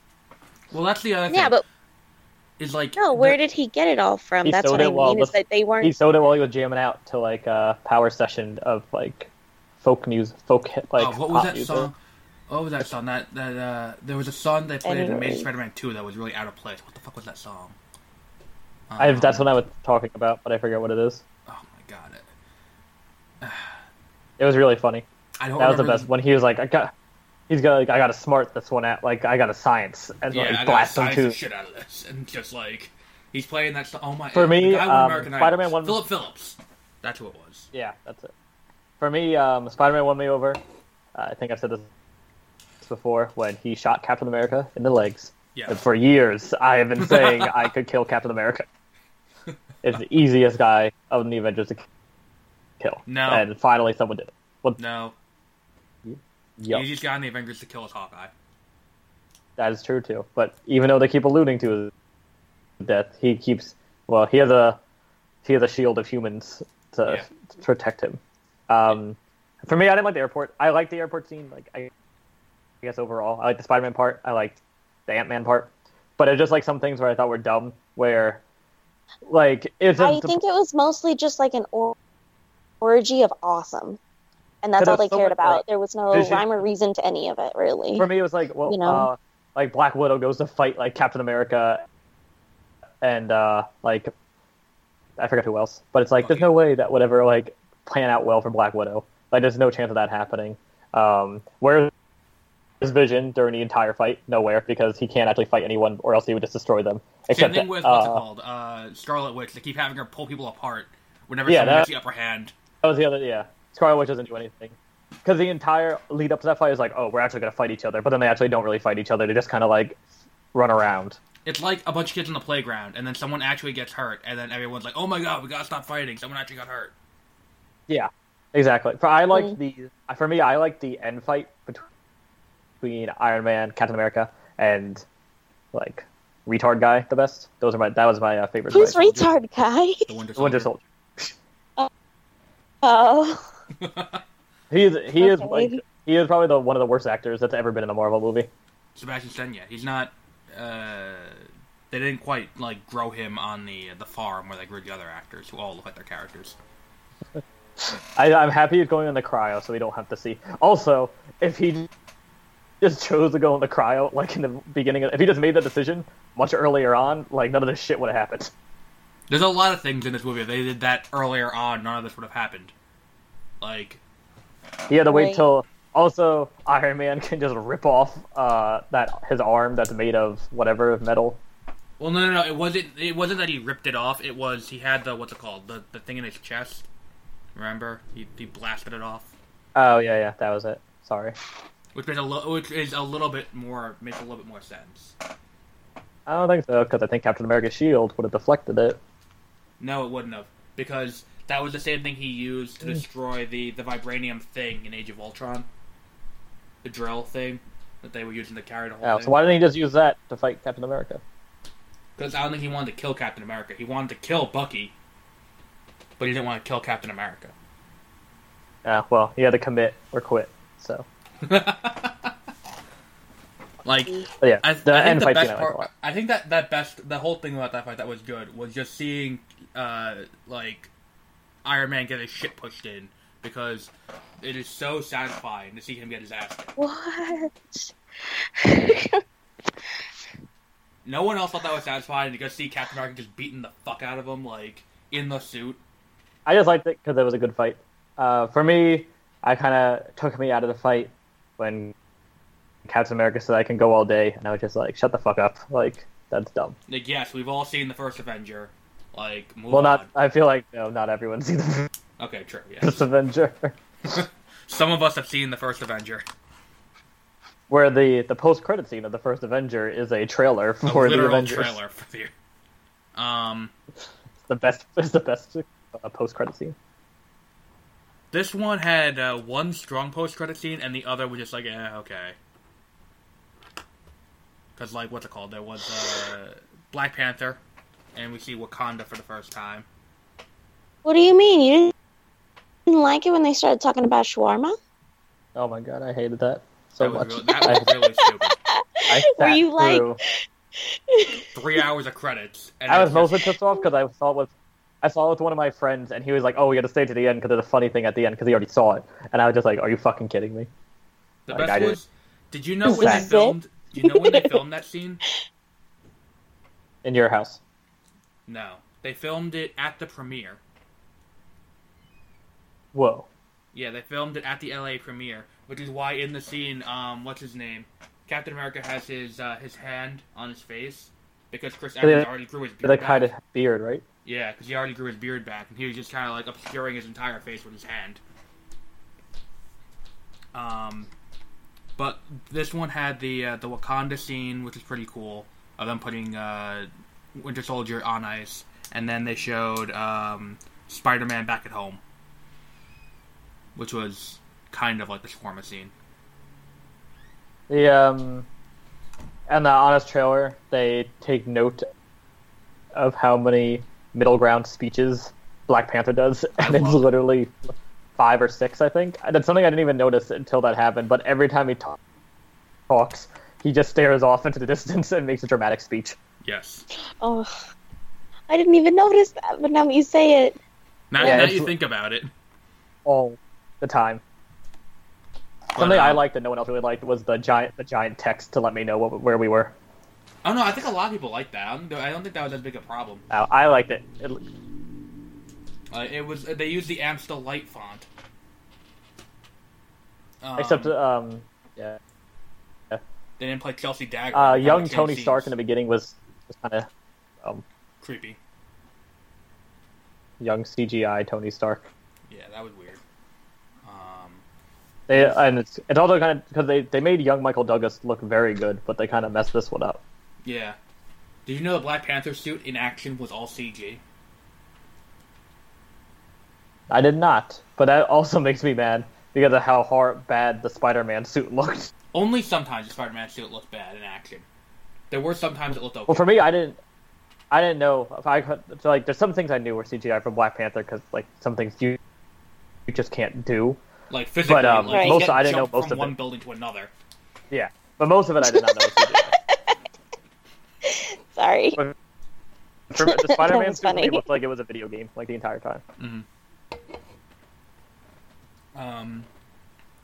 Well, that's the other thing. Yeah, but is like where did he get it all from? That's what I mean is that they weren't. He sewed it while he was jamming out to like a power session of like folk music, folk hit like what was that song? What was that song? That there was a song they played in Amazing Spider-Man 2 that was really out of place. What the fuck was that song? That's what I was talking about, but I forget what it is. Oh my god! It was really funny. That was the best when he was like, I got a smart this one at, like, I got a science, and like, I blast him too. Shit out of this, and just like he's playing that. Oh my! For me, Spider-Man won. Philip Phillips. That's who it was. Yeah, that's it. For me, Spider-Man won me over. I think I've said this before when he shot Captain America in the legs. Yeah. And for years, I have been saying I could kill Captain America. It's the easiest guy of the Avengers to kill. No. And finally someone did it. Well, no. The easiest guy in the Avengers to kill is Hawkeye. That is true, too. But even though they keep alluding to his death, he keeps... Well, he has a shield of humans to protect him. For me, I didn't like the airport. I liked the airport scene. Like I guess overall. I liked the Spider-Man part. I liked the Ant-Man part, but it's just like some things where I thought were dumb, where like I think it was mostly just like an orgy of awesome, and that's all they cared about. There was no rhyme or reason to any of it, really. For me, it was like, well, like Black Widow goes to fight like Captain America, and like I forget who else, but it's like there's no way that would ever like plan out well for Black Widow. Like there's no chance of that happening. Where his Vision during the entire fight, nowhere, because he can't actually fight anyone, or else he would just destroy them. Except same thing with what's it called, Scarlet Witch. They keep having her pull people apart whenever someone gets the upper hand. That was the other, Scarlet Witch doesn't do anything because the entire lead up to that fight is like, oh, we're actually going to fight each other, but then they actually don't really fight each other. They just kind of like run around. It's like a bunch of kids in the playground, and then someone actually gets hurt, and then everyone's like, oh my god, we gotta stop fighting. Someone actually got hurt. Yeah, exactly. For me, I liked the end fight between between Iron Man, Captain America, and like retard guy the best. Those are my favorite. Who's retard guy? The Winter Soldier. Oh. He is like, he is probably one of the worst actors that's ever been in a Marvel movie. Sebastian Stan, yeah, he's not. They didn't quite like grow him on the farm where they grew the other actors who all look like their characters. I'm happy he's going in the cryo so we don't have to see. Also, if he just chose to go in the cryo, like in the beginning, if he just made that decision much earlier on, like none of this shit would have happened. There's a lot of things in this movie. If they did that earlier on, none of this would have happened. Like, he had to wait till. Also, Iron Man can just rip off his arm that's made of whatever metal. Well, no. It wasn't that he ripped it off. It was he had the thing in his chest. Remember, he blasted it off. Oh yeah, that was it. Sorry. Which makes a little bit more sense. I don't think so, because I think Captain America's shield would have deflected it. No, it wouldn't have, because that was the same thing he used to destroy the vibranium thing in Age of Ultron. The drill thing that they were using to carry the whole thing. So why didn't he just use that to fight Captain America? Because I don't think he wanted to kill Captain America. He wanted to kill Bucky, but he didn't want to kill Captain America. Well, he had to commit or quit, so... Like, yeah, I think the whole thing about that fight that was good was just seeing, like, Iron Man get his shit pushed in, because it is so satisfying to see him get his ass kicked. What? No one else thought that was satisfying to go see Captain America just beating the fuck out of him, like, in the suit. I just liked it because it was a good fight. For me, I kind of took me out of the fight when Captain America said I can go all day, and I was just like, shut the fuck up. Like, that's dumb. Like, yes, we've all seen the first Avenger. Like, move on. I feel like, no, not everyone's seen the okay, true, yes. First Avenger. Some of us have seen the first Avenger. Where the post-credit scene of the first Avenger is a trailer for the Avengers. A literal trailer for the... It's the best post-credit scene. This one had one strong post-credit scene, and the other was just like, okay. Because, like, what's it called? There was Black Panther, and we see Wakanda for the first time. What do you mean? You didn't like it when they started talking about shawarma? Oh my god, I hated that so much. That was really stupid. I sat through 3 hours of credits. And I was mostly pissed off because I saw it with one of my friends, and he was like, oh, we got to stay to the end because there's a funny thing at the end because he already saw it. And I was just like, are you fucking kidding me? The best was, do you know when they filmed that scene? In your house? No. They filmed it at the premiere. Whoa. Yeah, they filmed it at the LA premiere, which is why in the scene, what's his name? Captain America has his hand on his face, because Chris Evans already grew his beard back. They cut his beard, right? Yeah, because he already grew his beard back, and he was just kind of like obscuring his entire face with his hand. But this one had the Wakanda scene, which is pretty cool, of them putting Winter Soldier on ice, and then they showed Spider-Man back at home, which was kind of like the shawarma scene. And the honest trailer, they take note of how many middle ground speeches Black Panther does, and it's literally 5 or 6, I think. That's something I didn't even notice until that happened, but every time he talks, he just stares off into the distance and makes a dramatic speech. Yes. Oh, I didn't even notice that, but now that you say it. Now you think about it. All the time. Something I liked that no one else really liked was the giant text to let me know where we were. Oh, no, I think a lot of people liked that. I don't think that was as big a problem. Oh, I liked it. It was they used the Amstel Light font. Except they didn't play Chelsea Dagger. Young Tony Stark in the beginning was kind of creepy. Young CGI Tony Stark. Yeah, that was weird. It's also kind of because they made young Michael Douglas look very good, but they kind of messed this one up. Yeah. Did you know the Black Panther suit in action was all CG? I did not, but that also makes me mad because of how bad the Spider-Man suit looked. Only sometimes does Spider-Man 2 look bad in action. There were sometimes it looked okay. Well, for me, I didn't know if I could, so like there's some things I knew were CGI from Black Panther because like some things you just can't do. Like physically, but right. Most I didn't know most from of one it. Building to another. Yeah, but most of it I did not know was CGI. Sorry. But for the Spider-Man movie looked like it was a video game like the entire time. Mm-hmm.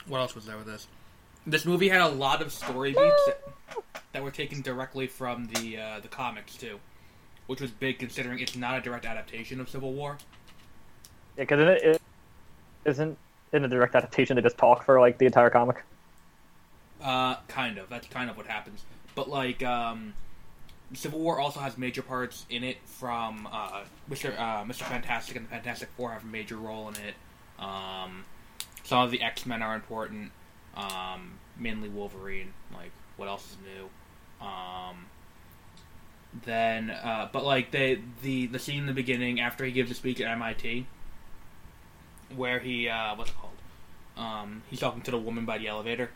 What else was there with this? This movie had a lot of story beats that were taken directly from the comics too, which was big considering it's not a direct adaptation of Civil War. Yeah, because it isn't in a direct adaptation. They just talk for like the entire comic. Kind of. That's kind of what happens. But like, Civil War also has major parts in it from Mr. Fantastic and the Fantastic Four have a major role in it. Some of the X-Men are important. Mainly Wolverine. Like, what else is new? But like the scene in the beginning after he gives a speech at MIT, where he what's it called? He's talking to the woman by the elevator.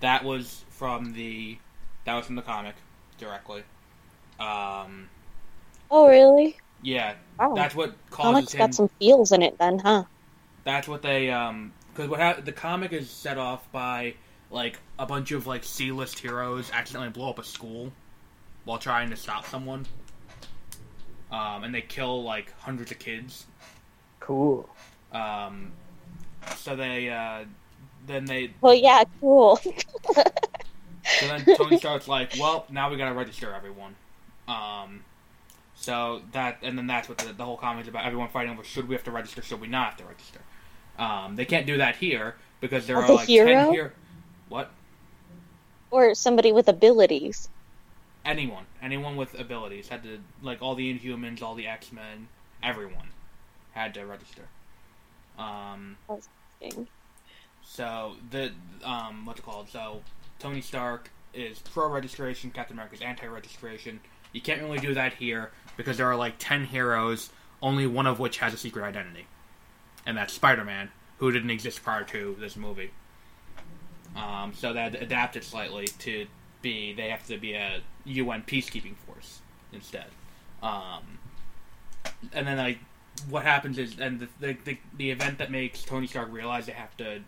That was from the comic directly. Oh really? Yeah. Wow. That's what causes him. Comic's got some feels in it then, huh? That's what they because the comic is set off by like a bunch of like C-list heroes accidentally blow up a school while trying to stop someone, and they kill like hundreds of kids. Cool. So they then they. Well, yeah, cool. So then Tony starts like, well, now we gotta register everyone. So that and then that's what the whole comic is about. Everyone fighting over should we have to register? Should we not have to register? They can't do that here because there are like 10 here. What? Or somebody with abilities. Anyone with abilities had to like all the Inhumans, all the X-Men, everyone had to register. So the what's it called? So Tony Stark is pro-registration, Captain America's anti-registration. You can't really do that here because there are like 10 heroes, only one of which has a secret identity. And that's Spider-Man, who didn't exist prior to this movie. So that adapted slightly to be, they have to be a UN peacekeeping force instead. And then like, what happens is, and the event that makes Tony Stark realize they have to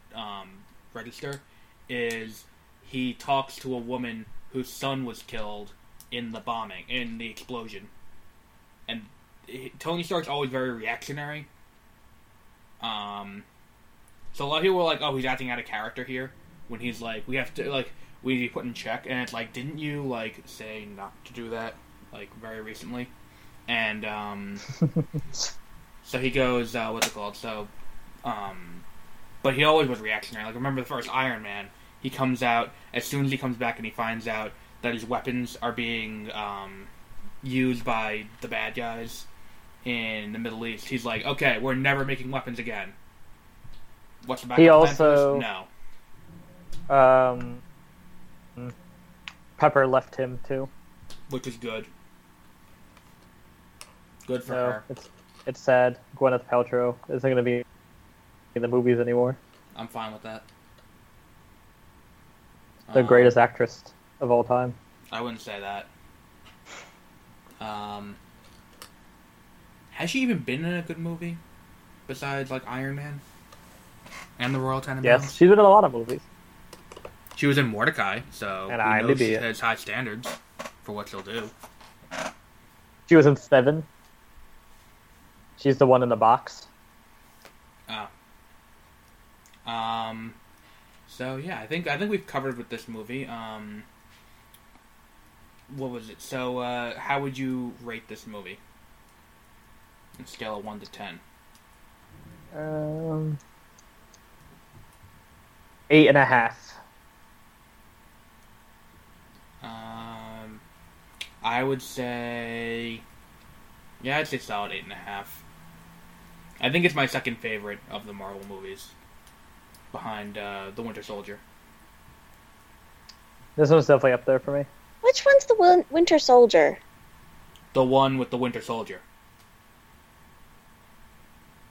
register is he talks to a woman whose son was killed in the bombing, in the explosion. And Tony Stark's always very reactionary. So a lot of people were like, oh, he's acting out of character here, when he's like, we have to, like, we need to be put in check, and it's like, didn't you, like, say not to do that, like, very recently? And, so he goes, what's it called, but he always was reactionary, like, remember the first Iron Man, he comes out, as soon as he comes back and he finds out that his weapons are being, used by the bad guys in the Middle East, he's like, okay, we're never making weapons again. What's the backup plan for this? No. Pepper left him, too. Which is good. Good for her. It's sad. Gwyneth Paltrow isn't going to be in the movies anymore. I'm fine with that. The greatest actress of all time. I wouldn't say that. Has she even been in a good movie besides, like, Iron Man and The Royal Tenenbaums? Yes, she's been in a lot of movies. She was in Mordecai, so and I knows she has high standards for what she'll do. She was in Seven. She's the one in the box. Oh. So, yeah, I think we've covered with this movie. What was it? So, how would you rate this movie? On a scale of 1 to 10. 8.5. I would say... Yeah, I'd say solid 8.5. I think it's my second favorite of the Marvel movies. Behind The Winter Soldier. This one's definitely up there for me. Which one's The Winter Soldier? The one with The Winter Soldier.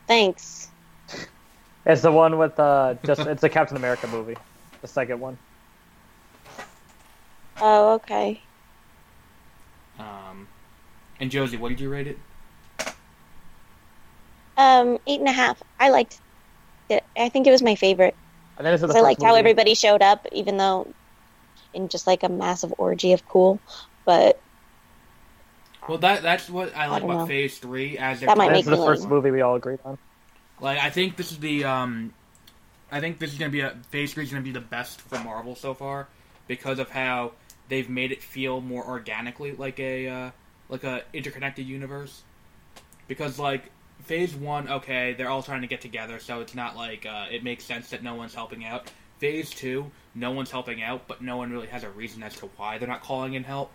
Thanks. It's the one with it's a Captain America movie. The second one. Oh, okay. And Josie, what did you rate it? 8.5. I liked it. I think it was my favorite. Because I liked how everybody showed up, even though in just like a massive orgy of cool. But well, that's what I like about Phase 3. As that might make me. That's the first movie we all agreed on. Like, I think this is the I think this is gonna be Phase 3 is gonna be the best for Marvel so far because of how they've made it feel more organically like a interconnected universe. Because like. Phase 1, okay, they're all trying to get together, so it's not like, it makes sense that no one's helping out. Phase 2, no one's helping out, but no one really has a reason as to why they're not calling in help.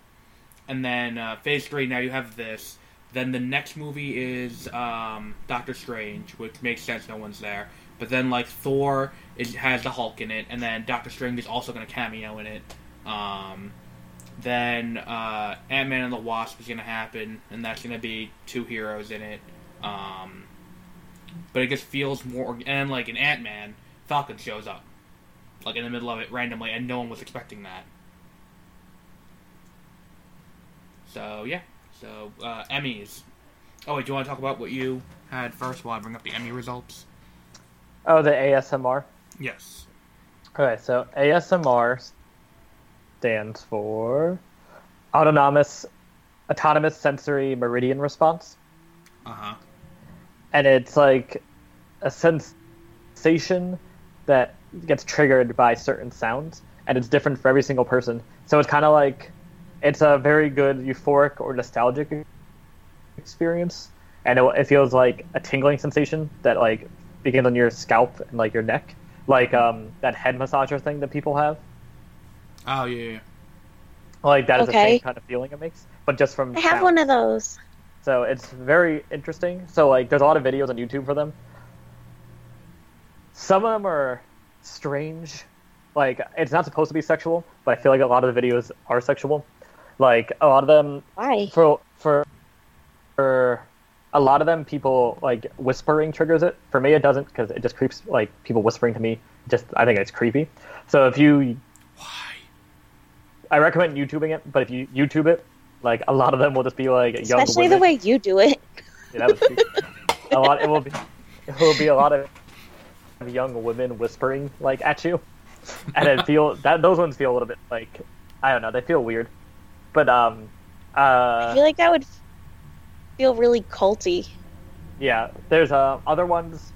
And then, Phase 3, now you have this. Then the next movie is, Doctor Strange, which makes sense, no one's there. But then, like, Thor has the Hulk in it, and then Doctor Strange is also going to cameo in it. Then, Ant-Man and the Wasp is going to happen, and that's going to be two heroes in it. But it just feels more, and like in Ant-Man, Falcon shows up, like in the middle of it randomly, and no one was expecting that. So yeah, so Emmys. Oh wait, do you want to talk about what you had first while I bring up the Emmy results? Oh, the ASMR? Yes. Okay, so ASMR stands for Autonomous Sensory Meridian Response. Uh-huh. And it's like a sensation that gets triggered by certain sounds, and it's different for every single person. So it's kind of like, it's a very good euphoric or nostalgic experience, and it feels like a tingling sensation that like begins on your scalp and like your neck, like that head massager thing that people have. Oh yeah. Like that is the same kind of feeling it makes, but just from. I have sound. One of those. So it's very interesting. So, like, there's a lot of videos on YouTube for them. Some of them are strange. Like, it's not supposed to be sexual, but I feel like a lot of the videos are sexual. Like, a lot of them... Why? For a lot of them, people, like, whispering triggers it. For me, it doesn't, because it just creeps, like, people whispering to me. Just, I think it's creepy. So if you... Why? I recommend YouTubing it, but if you YouTube it, like, a lot of them will just be, like, young women. Especially the way you do it. Yeah, that was a lot. It will be a lot of young women whispering, like, at you. And it feel... Those ones feel a little bit, like... I don't know. They feel weird. But, I feel like that would feel really culty. Yeah. There's, other ones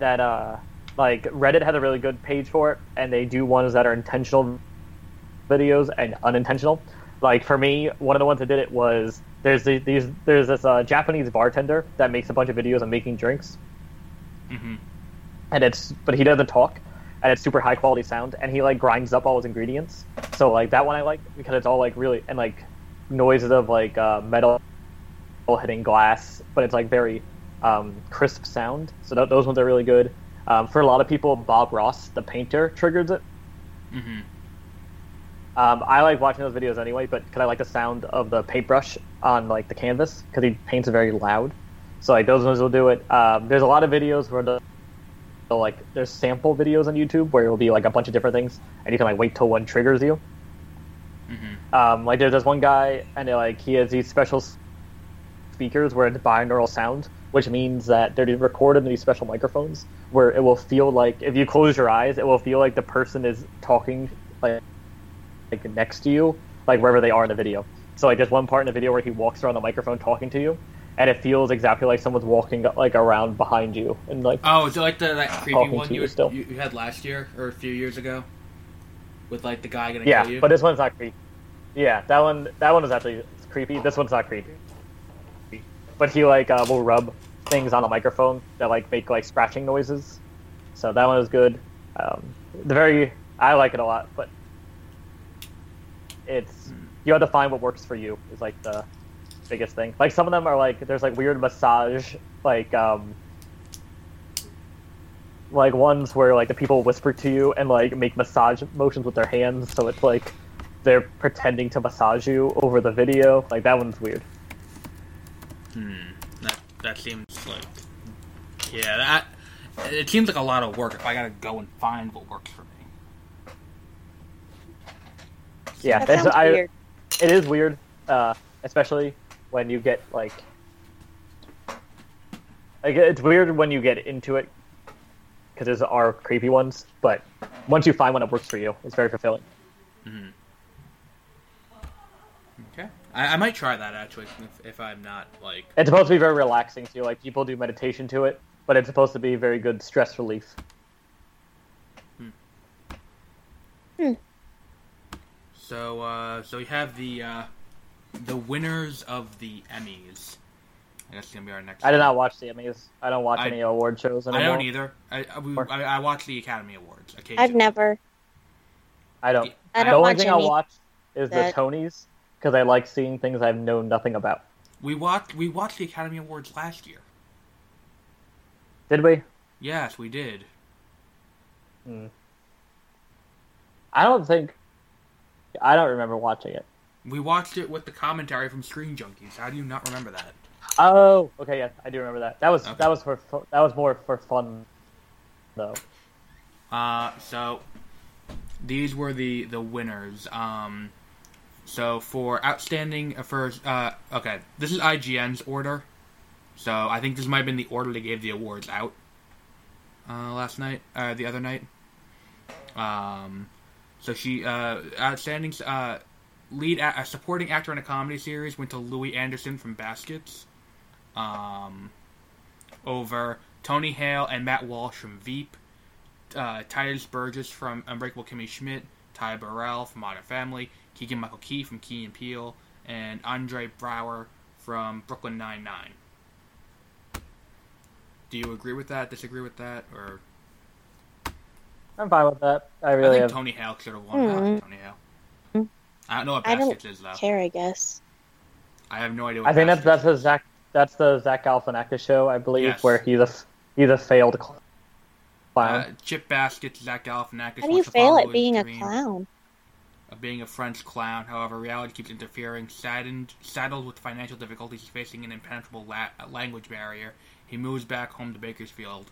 that, like, Reddit has a really good page for it. And they do ones that are intentional videos and unintentional. Like, for me, one of the ones that did it was... There's this Japanese bartender that makes a bunch of videos on making drinks. Mm-hmm. And it's... But he doesn't talk. And it's super high-quality sound. And he, like, grinds up all his ingredients. So, like, that one I like because it's all, like, really... And, like, noises of, like, metal hitting glass. But it's, like, very crisp sound. So those ones are really good. For a lot of people, Bob Ross, the painter, triggers it. Mm-hmm. I like watching those videos anyway, but because I like the sound of the paintbrush on like the canvas, because he paints very loud. So like those ones will do it. There's a lot of videos where there's sample videos on YouTube where it'll be like a bunch of different things, and you can like wait till one triggers you. Mm-hmm. Like there's this one guy, and like he has these special speakers where it's binaural sound, which means that they're recorded in these special microphones where it will feel like if you close your eyes, it will feel like the person is talking like next to you, like wherever they are in the video. So like there's one part in the video where he walks around the microphone talking to you, and it feels exactly like someone's walking like around behind you and like. Oh, so like that creepy one you had last year or a few years ago, with like the guy gonna kill you. Yeah, but this one's not creepy. Yeah, that one is actually creepy. This one's not creepy. But he like will rub things on the microphone that like make like scratching noises. So that one is good. I like it a lot, but. It's you have to find what works for you is like the biggest thing. Like some of them are like there's like weird massage like ones where like the people whisper to you and like make massage motions with their hands, so it's like they're pretending to massage you over the video. Like that one's weird. That seems like it seems like a lot of work if I gotta go and find what works for me. Yeah, that sounds weird. It is weird, especially when you get like it's weird when you get into it because those are creepy ones, but once you find one that works for you, it's very fulfilling. Mm-hmm. Okay, I might try that actually if I'm not like. It's supposed to be very relaxing too. Like people do meditation to it, but it's supposed to be very good stress relief. Hmm. So we have the winners of the Emmys. I guess it's gonna be our next. I did not watch the Emmys. I don't watch any award shows anymore. I don't either. I watch the Academy Awards occasionally. I've never. I don't. I don't. The only thing I watch is the Tonys because I like seeing things I've known nothing about. We watched the Academy Awards last year. Did we? Yes, we did. Hmm. I don't remember watching it. We watched it with the commentary from Screen Junkies. How do you not remember that? Oh, okay, yes, I do remember that. That was more for fun, though. So these were the winners. So for outstanding okay, this is IGN's order. So I think this might have been the order they gave the awards out the other night. So she, outstanding, supporting actor in a comedy series went to Louis Anderson from Baskets, over Tony Hale and Matt Walsh from Veep, Titus Burgess from Unbreakable Kimmy Schmidt, Ty Burrell from Modern Family, Keegan-Michael Key from Key and Peele, and Andre Brower from Brooklyn Nine-Nine. Do you agree with that, disagree with that, or... I'm fine with that. I think Tony Hale should have won. Tony Hale. I don't know what Baskets is though. I don't care. I guess. I have no idea. I think that's the Zach Galifianakis show, I believe, yes. Where he's a failed clown. Chip Baskets, Zach Galifianakis. How do you fail at being a clown? Of being a French clown. However, reality keeps interfering. Saddled with financial difficulties, facing an impenetrable language barrier, he moves back home to Bakersfield.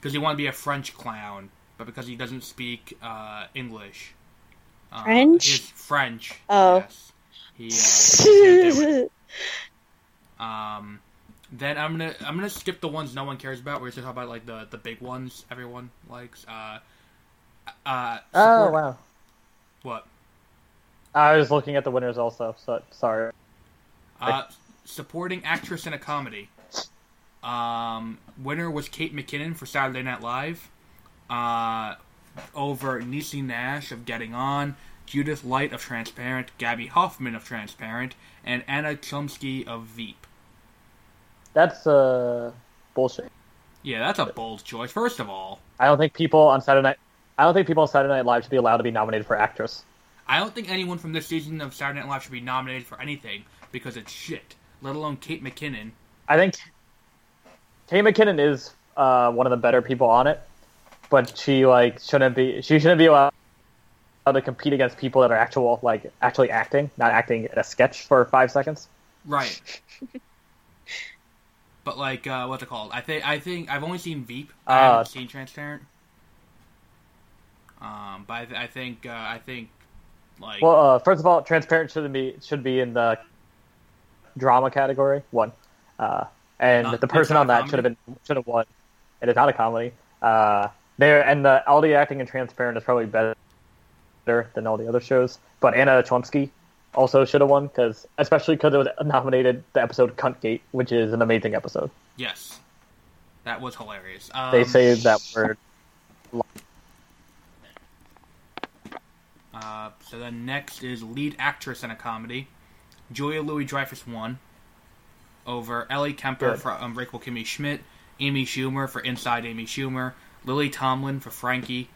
Because he wanted to be a French clown, but because he doesn't speak English. French? He's French. Oh. Yes. He Then I'm gonna skip the ones no one cares about. We're just gonna talk about like the big ones everyone likes. Oh wow. What? I was looking at the winners also. So sorry. Supporting actress in a comedy. Winner was Kate McKinnon for Saturday Night Live, over Niecy Nash of Getting On, Judith Light of Transparent, Gabby Hoffman of Transparent, and Anna Chlumsky of Veep. That's, bullshit. Yeah, that's a bold choice, first of all. I don't think people on Saturday Night Live should be allowed to be nominated for actress. I don't think anyone from this season of Saturday Night Live should be nominated for anything, because it's shit, let alone Kate McKinnon. I think... Kate McKinnon is one of the better people on it, but she shouldn't be allowed to compete against people that are actually acting, not acting in a sketch for 5 seconds. Right. But what's it called? I think I've only seen Veep. I haven't seen Transparent. But I think. Well, first of all, Transparent should be in the drama category one. And the person on that should have won. It is not a comedy. All the acting in Transparent is probably better than all the other shows. But Anna Chlumsky also should have won, especially because it was nominated the episode Cuntgate, which is an amazing episode. Yes, that was hilarious. They say that word. So then next is lead actress in a comedy. Julia Louis-Dreyfus won. Over Ellie Kemper from Unbreakable Kimmy Schmidt, Amy Schumer for Inside Amy Schumer, Lily Tomlin for Frankie,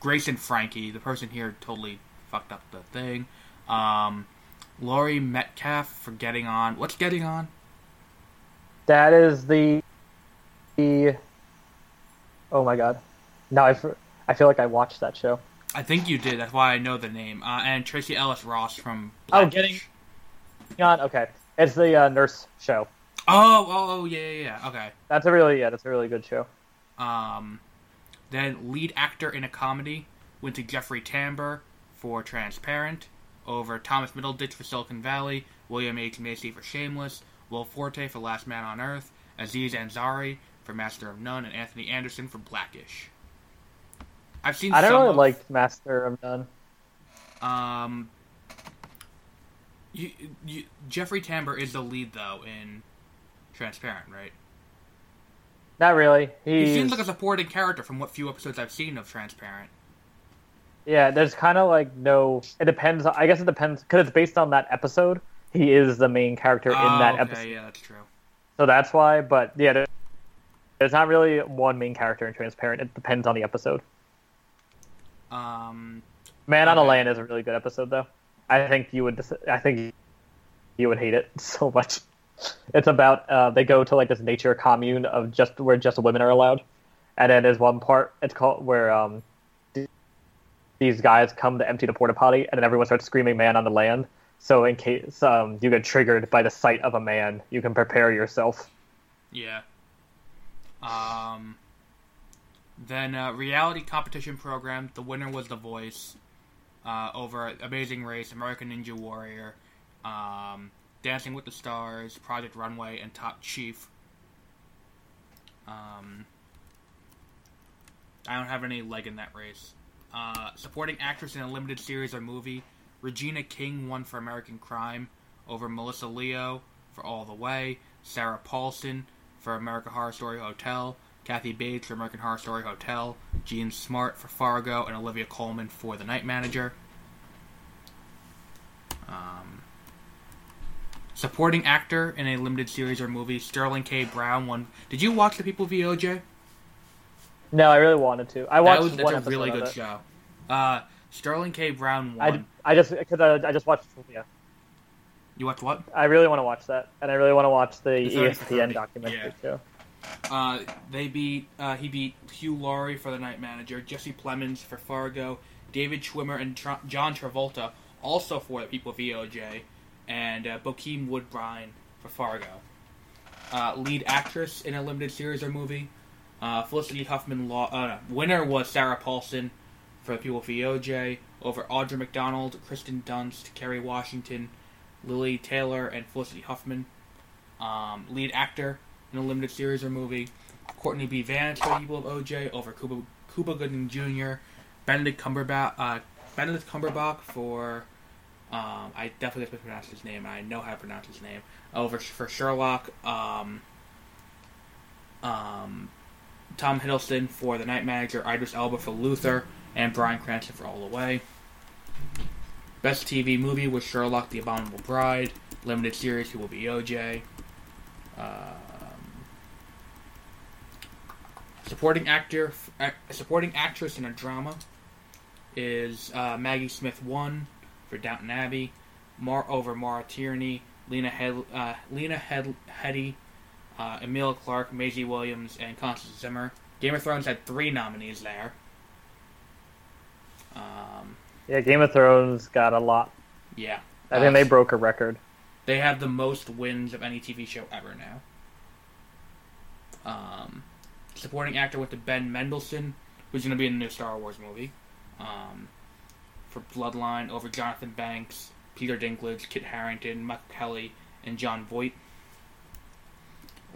Grace and Frankie, the person here totally fucked up the thing, Laurie Metcalf for Getting On. What's Getting On? That is the oh my god. Now I feel like I watched that show. I think you did, that's why I know the name. And Tracee Ellis Ross from Blackish. Oh, Getting On, okay. It's the nurse show. Oh, yeah, okay. That's a really good show. Then lead actor in a comedy went to Jeffrey Tambor for Transparent, over Thomas Middleditch for Silicon Valley, William H. Macy for Shameless, Will Forte for Last Man on Earth, Aziz Ansari for Master of None, and Anthony Anderson for Black-ish. I really liked Master of None. Jeffrey Tambor is the lead, though, in Transparent, right? Not really. He seems like a supporting character from what few episodes I've seen of Transparent. Yeah, there's kind of like no... It depends. I guess it depends, because it's based on that episode. He is the main character in that episode. Yeah, that's true. So that's why, but yeah, there's not really one main character in Transparent. It depends on the episode. Man on a Land is a really good episode, though. I think you would hate it so much. It's about they go to like this nature commune of just where just women are allowed, and then there's one part it's called where these guys come to empty the porta potty, and then everyone starts screaming "Man on the Land." So in case you get triggered by the sight of a man, you can prepare yourself. Yeah. Then reality competition program. The winner was The Voice. Over Amazing Race, American Ninja Warrior, Dancing with the Stars, Project Runway, and Top Chief. I don't have any leg in that race. Supporting actress in a limited series or movie, Regina King won for American Crime over Melissa Leo for All the Way, Sarah Paulson for American Horror Story Hotel, Kathy Bates for American Horror Story Hotel, Jean Smart for Fargo, and Olivia Colman for The Night Manager. Supporting actor in a limited series or movie, Sterling K. Brown won. Did you watch The People v. OJ? No, I really wanted to. I watched one episode. That's a really good show. Sterling K. Brown won. I just watched Julia. You watched what? I really want to watch that, and I really want to watch the ESPN documentary too. He beat Hugh Laurie for The Night Manager, Jesse Plemons for Fargo, David Schwimmer and John Travolta also for The People v. OJ, and Bokeem Woodbine for Fargo. Lead actress in a limited series or movie, Felicity Huffman. Winner was Sarah Paulson for The People v. OJ over Audra McDonald, Kristen Dunst, Kerry Washington, Lily Taylor, and Felicity Huffman. Lead actor in a limited series or movie, Courtney B. Vance for The People of OJ over Cuba Gooding Jr., Benedict Cumberbatch for I definitely mispronounced his name. I know how to pronounce his name. For Sherlock, Tom Hiddleston for The Night Manager, Idris Elba for Luther, and Bryan Cranston for All the Way. Best TV movie was Sherlock: The Abominable Bride. Limited series, People v. OJ. Supporting actress in a drama is Maggie Smith won for Downton Abbey, over Mara Tierney, Lena Headey, Emilia Clarke, Maisie Williams, and Constance Zimmer. Game of Thrones had 3 nominees there. Yeah, Game of Thrones got a lot. Yeah, I think they broke a record. They have the most wins of any TV show ever now. Supporting actor went to Ben Mendelsohn, who's going to be in the new Star Wars movie, for Bloodline, over Jonathan Banks, Peter Dinklage, Kit Harington, Michael Kelly, and John Voight.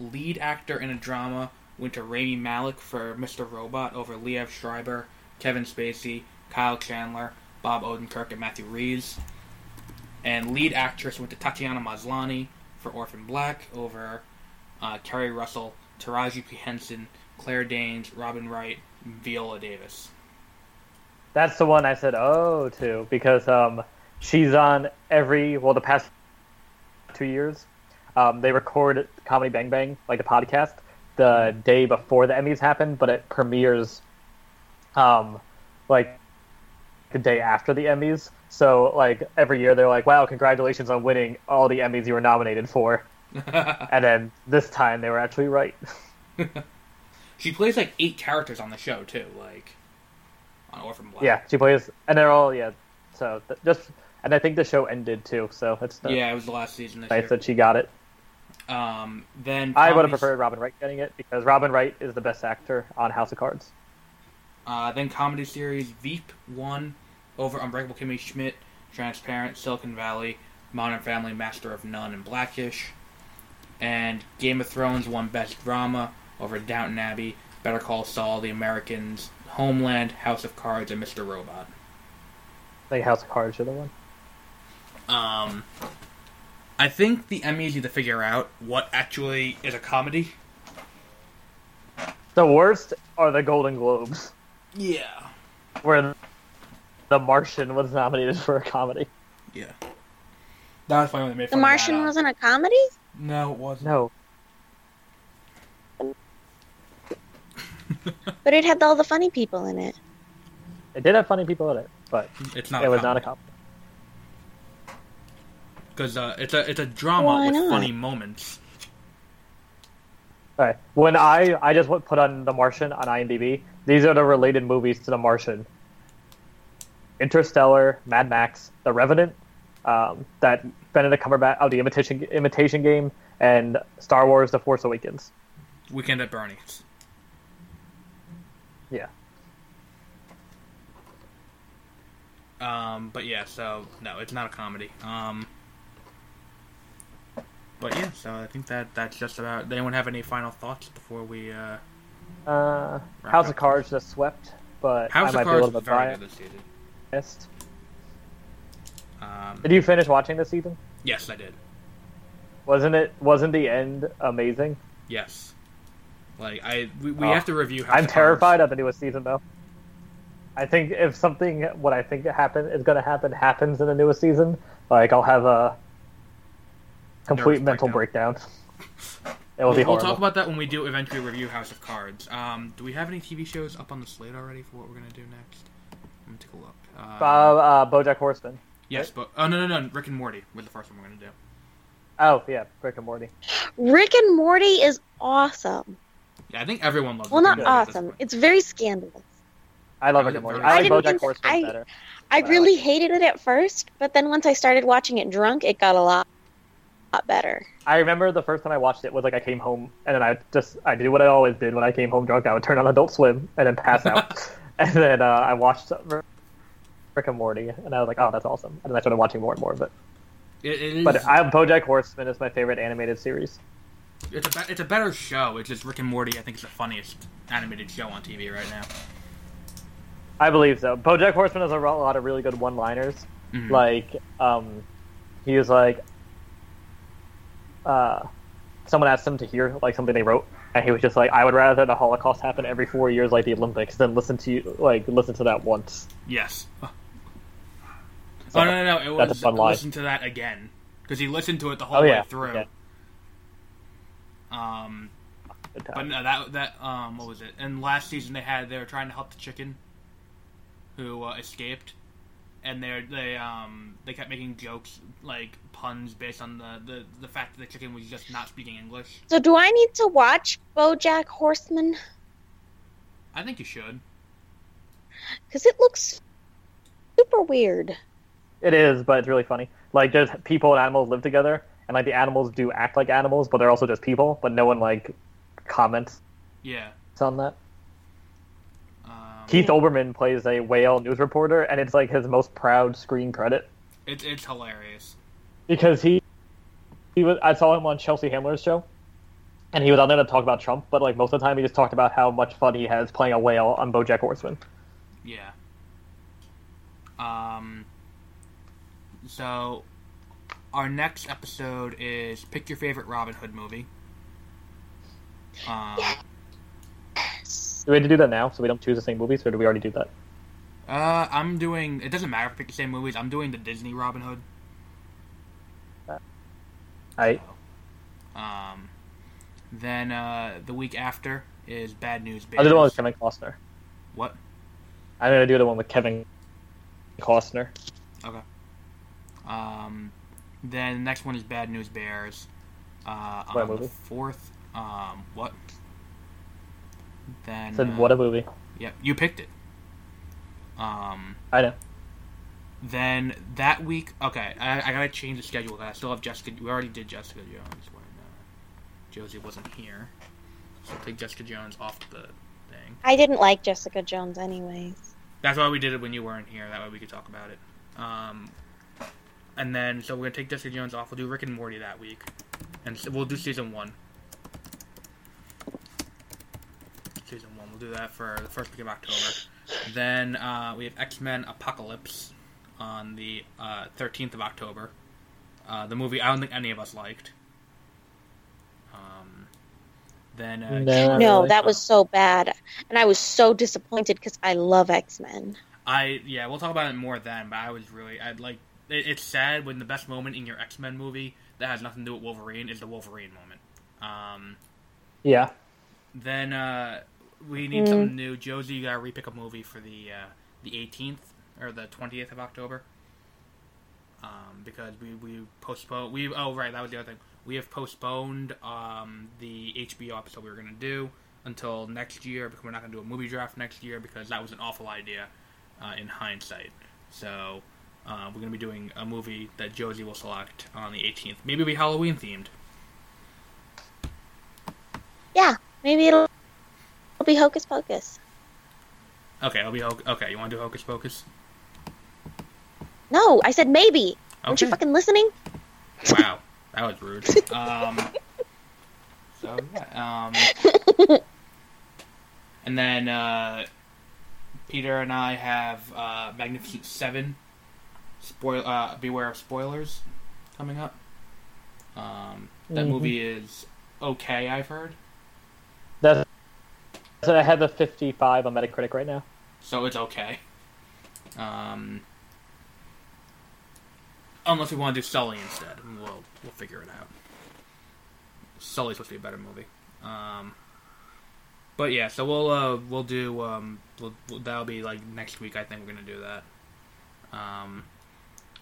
Lead actor in a drama went to Rami Malek for Mr. Robot, over Liev Schreiber, Kevin Spacey, Kyle Chandler, Bob Odenkirk, and Matthew Reeves. And lead actress went to Tatiana Maslany for Orphan Black, over Kerry Russell, Taraji P. Henson, Claire Danes, Robin Wright, Viola Davis. That's the one I said oh to, because she's on the past 2 years. They record Comedy Bang Bang, like a podcast, the day before the Emmys happen, but it premieres like the day after the Emmys. So like every year they're like, wow, congratulations on winning all the Emmys you were nominated for. And then this time they were actually right. She plays like 8 characters on the show too, like on Orphan Black. Yeah, she plays, and they're all So and I think the show ended too. So it's it was the last season. Nice that she got it. Then I would have preferred Robin Wright getting it because Robin Wright is the best actor on House of Cards. Then comedy series Veep won over Unbreakable Kimmy Schmidt, Transparent, Silicon Valley, Modern Family, Master of None, and Blackish. And Game of Thrones won Best Drama over Downton Abbey, Better Call Saul, The Americans, Homeland, House of Cards, and Mr. Robot. I think House of Cards should have won. I think the Emmys need to figure out what actually is a comedy. The worst are the Golden Globes. Yeah. Where The Martian was nominated for a comedy. Yeah. That was funny when they made fun of that. The Martian wasn't a comedy? No, it wasn't. No. But it had all the funny people in it. It did have funny people in it, but it was not a comedy. Because it's a drama with funny moments. All right. When I just put on The Martian on IMDb, these are the related movies to The Martian: Interstellar, Mad Max, The Revenant, that Benedict Cumberbatch, the Imitation Game, and Star Wars: The Force Awakens. Weekend at Bernie's. Yeah. But yeah, so no, it's not a comedy. But yeah, so I think that's just about. Does anyone have any final thoughts before we? House of Cards just swept, but House of Cards was very good this season. Did you finish watching this season? Yes, I did. Wasn't the end amazing? Yes. Like we have to review. House I'm of terrified Cards. Of the newest season though. I think if what I think is going to happen happens in the newest season, like I'll have a complete mental breakdown. It will be horrible. We'll talk about that when we do eventually review House of Cards. Do we have any TV shows up on the slate already for what we're going to do next? I'm going to take a look. BoJack Horseman. Yes, right? No. Rick and Morty was the first one we're going to do. Oh, yeah, Rick and Morty. Rick and Morty is awesome. Yeah, I think everyone loves Rick and Morty. Well, not awesome. It's very scandalous. I love Rick and Morty. I like BoJack Horseman better. I really hated it at first, but then once I started watching it drunk, it got a lot better. I remember the first time I watched it was like I came home and then I did what I always did when I came home drunk. I would turn on Adult Swim and then pass out. And then I watched Rick and Morty and I was like, oh, that's awesome. And then I started watching more and more of it. BoJack Horseman is my favorite animated series. It's a better show. It's just Rick and Morty I think is the funniest animated show on TV right now. I believe so. BoJack Horseman has a lot of really good one-liners. Mm-hmm. Like, he was like, someone asked him to hear like something they wrote, and he was just like, "I would rather the Holocaust happen every 4 years like the Olympics than listen to that once." Yes. So, no! It was listen to that again because he listened to it the whole way through. Yeah. But no, that what was it? And last season they were trying to help the chicken who escaped. And they kept making jokes, like puns, based on the fact that the chicken was just not speaking English. So do I need to watch BoJack Horseman? I think you should. Because it looks super weird. It is, but it's really funny. Like, there's people and animals live together, and, like, the animals do act like animals, but they're also just people, but no one, like, comments on that. Keith Olbermann plays a whale news reporter, and it's like his most proud screen credit. It's hilarious because I saw him on Chelsea Handler's show, and he was on there to talk about Trump. But like most of the time, he just talked about how much fun he has playing a whale on BoJack Horseman. Yeah. So, our next episode is pick your favorite Robin Hood movie. Do we have to do that now so we don't choose the same movies, or do we already do that? I'm doing... It doesn't matter if I pick the same movies. I'm doing the Disney Robin Hood. Then the week after is Bad News Bears. I'll do the one with Kevin Costner. What? I'm going to do the one with Kevin Costner. Okay. Then the next one is Bad News Bears. On movie? The 4th. What? Then, what a movie. Yeah, you picked it. I know. Then that week... Okay, I gotta change the schedule. Cause I still have Jessica... We already did Jessica Jones. When Josie wasn't here. So I'll take Jessica Jones off the thing. I didn't like Jessica Jones anyways. That's why we did it when you weren't here. That way we could talk about it. And then, so we're going to take Jessica Jones off. We'll do Rick and Morty that week. And so we'll do season one. We'll do that for the first week of October. Then we have X-Men Apocalypse on the 13th of October. The movie I don't think any of us liked. Then No, that was so bad. And I was so disappointed because I love X-Men. Yeah, we'll talk about it more then, but I was really... It's sad when the best moment in your X-Men movie that has nothing to do with Wolverine is the Wolverine moment. Yeah. Then we need something new. Josie, you gotta repick a movie for the 18th or the 20th of October. Because we postponed. Oh right, that was the other thing. We have postponed the HBO episode we were gonna do until next year because we're not gonna do a movie draft next year because that was an awful idea in hindsight. So we're gonna be doing a movie that Josie will select on the 18th. Maybe it'll be Halloween themed. Yeah. Maybe it'll be Hocus Pocus. Okay, it'll be okay. You want to do Hocus Pocus? No, I said maybe. Okay. Aren't you fucking listening? Wow, that was rude. So yeah. And then Peter and I have Magnificent Seven. Beware of spoilers coming up. That movie is okay. I've heard. So I have a 55 on Metacritic right now. So it's okay. Unless we want to do Sully instead. We'll figure it out. Sully's supposed to be a better movie. But yeah, so we'll do that'll be like next week I think we're going to do that.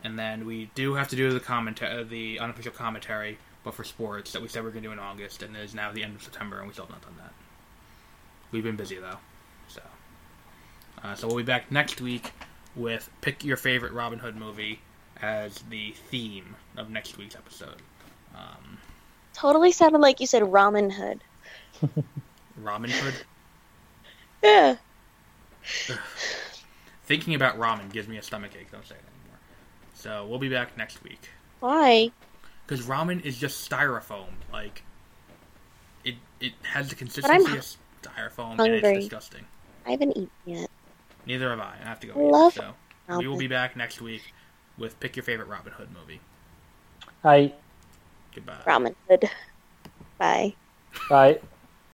And then we do have to do the unofficial commentary but for sports that we said we were going to do in August, and it is now the end of September and we still have not done that. We've been busy, though. So we'll be back next week with Pick Your Favorite Robin Hood Movie as the theme of next week's episode. Totally sounded like you said Ramen Hood. Ramen Hood? Yeah. Thinking about ramen gives me a stomachache. Don't say it anymore. So we'll be back next week. Why? Because ramen is just styrofoam. Like, it has the consistency of... styrofoam, hungry. And it's disgusting. I haven't eaten yet. Neither have I. I have to go eat. So we will be back next week with Pick Your Favorite Robin Hood Movie. Hi. Goodbye. Robin Hood. Bye. Bye.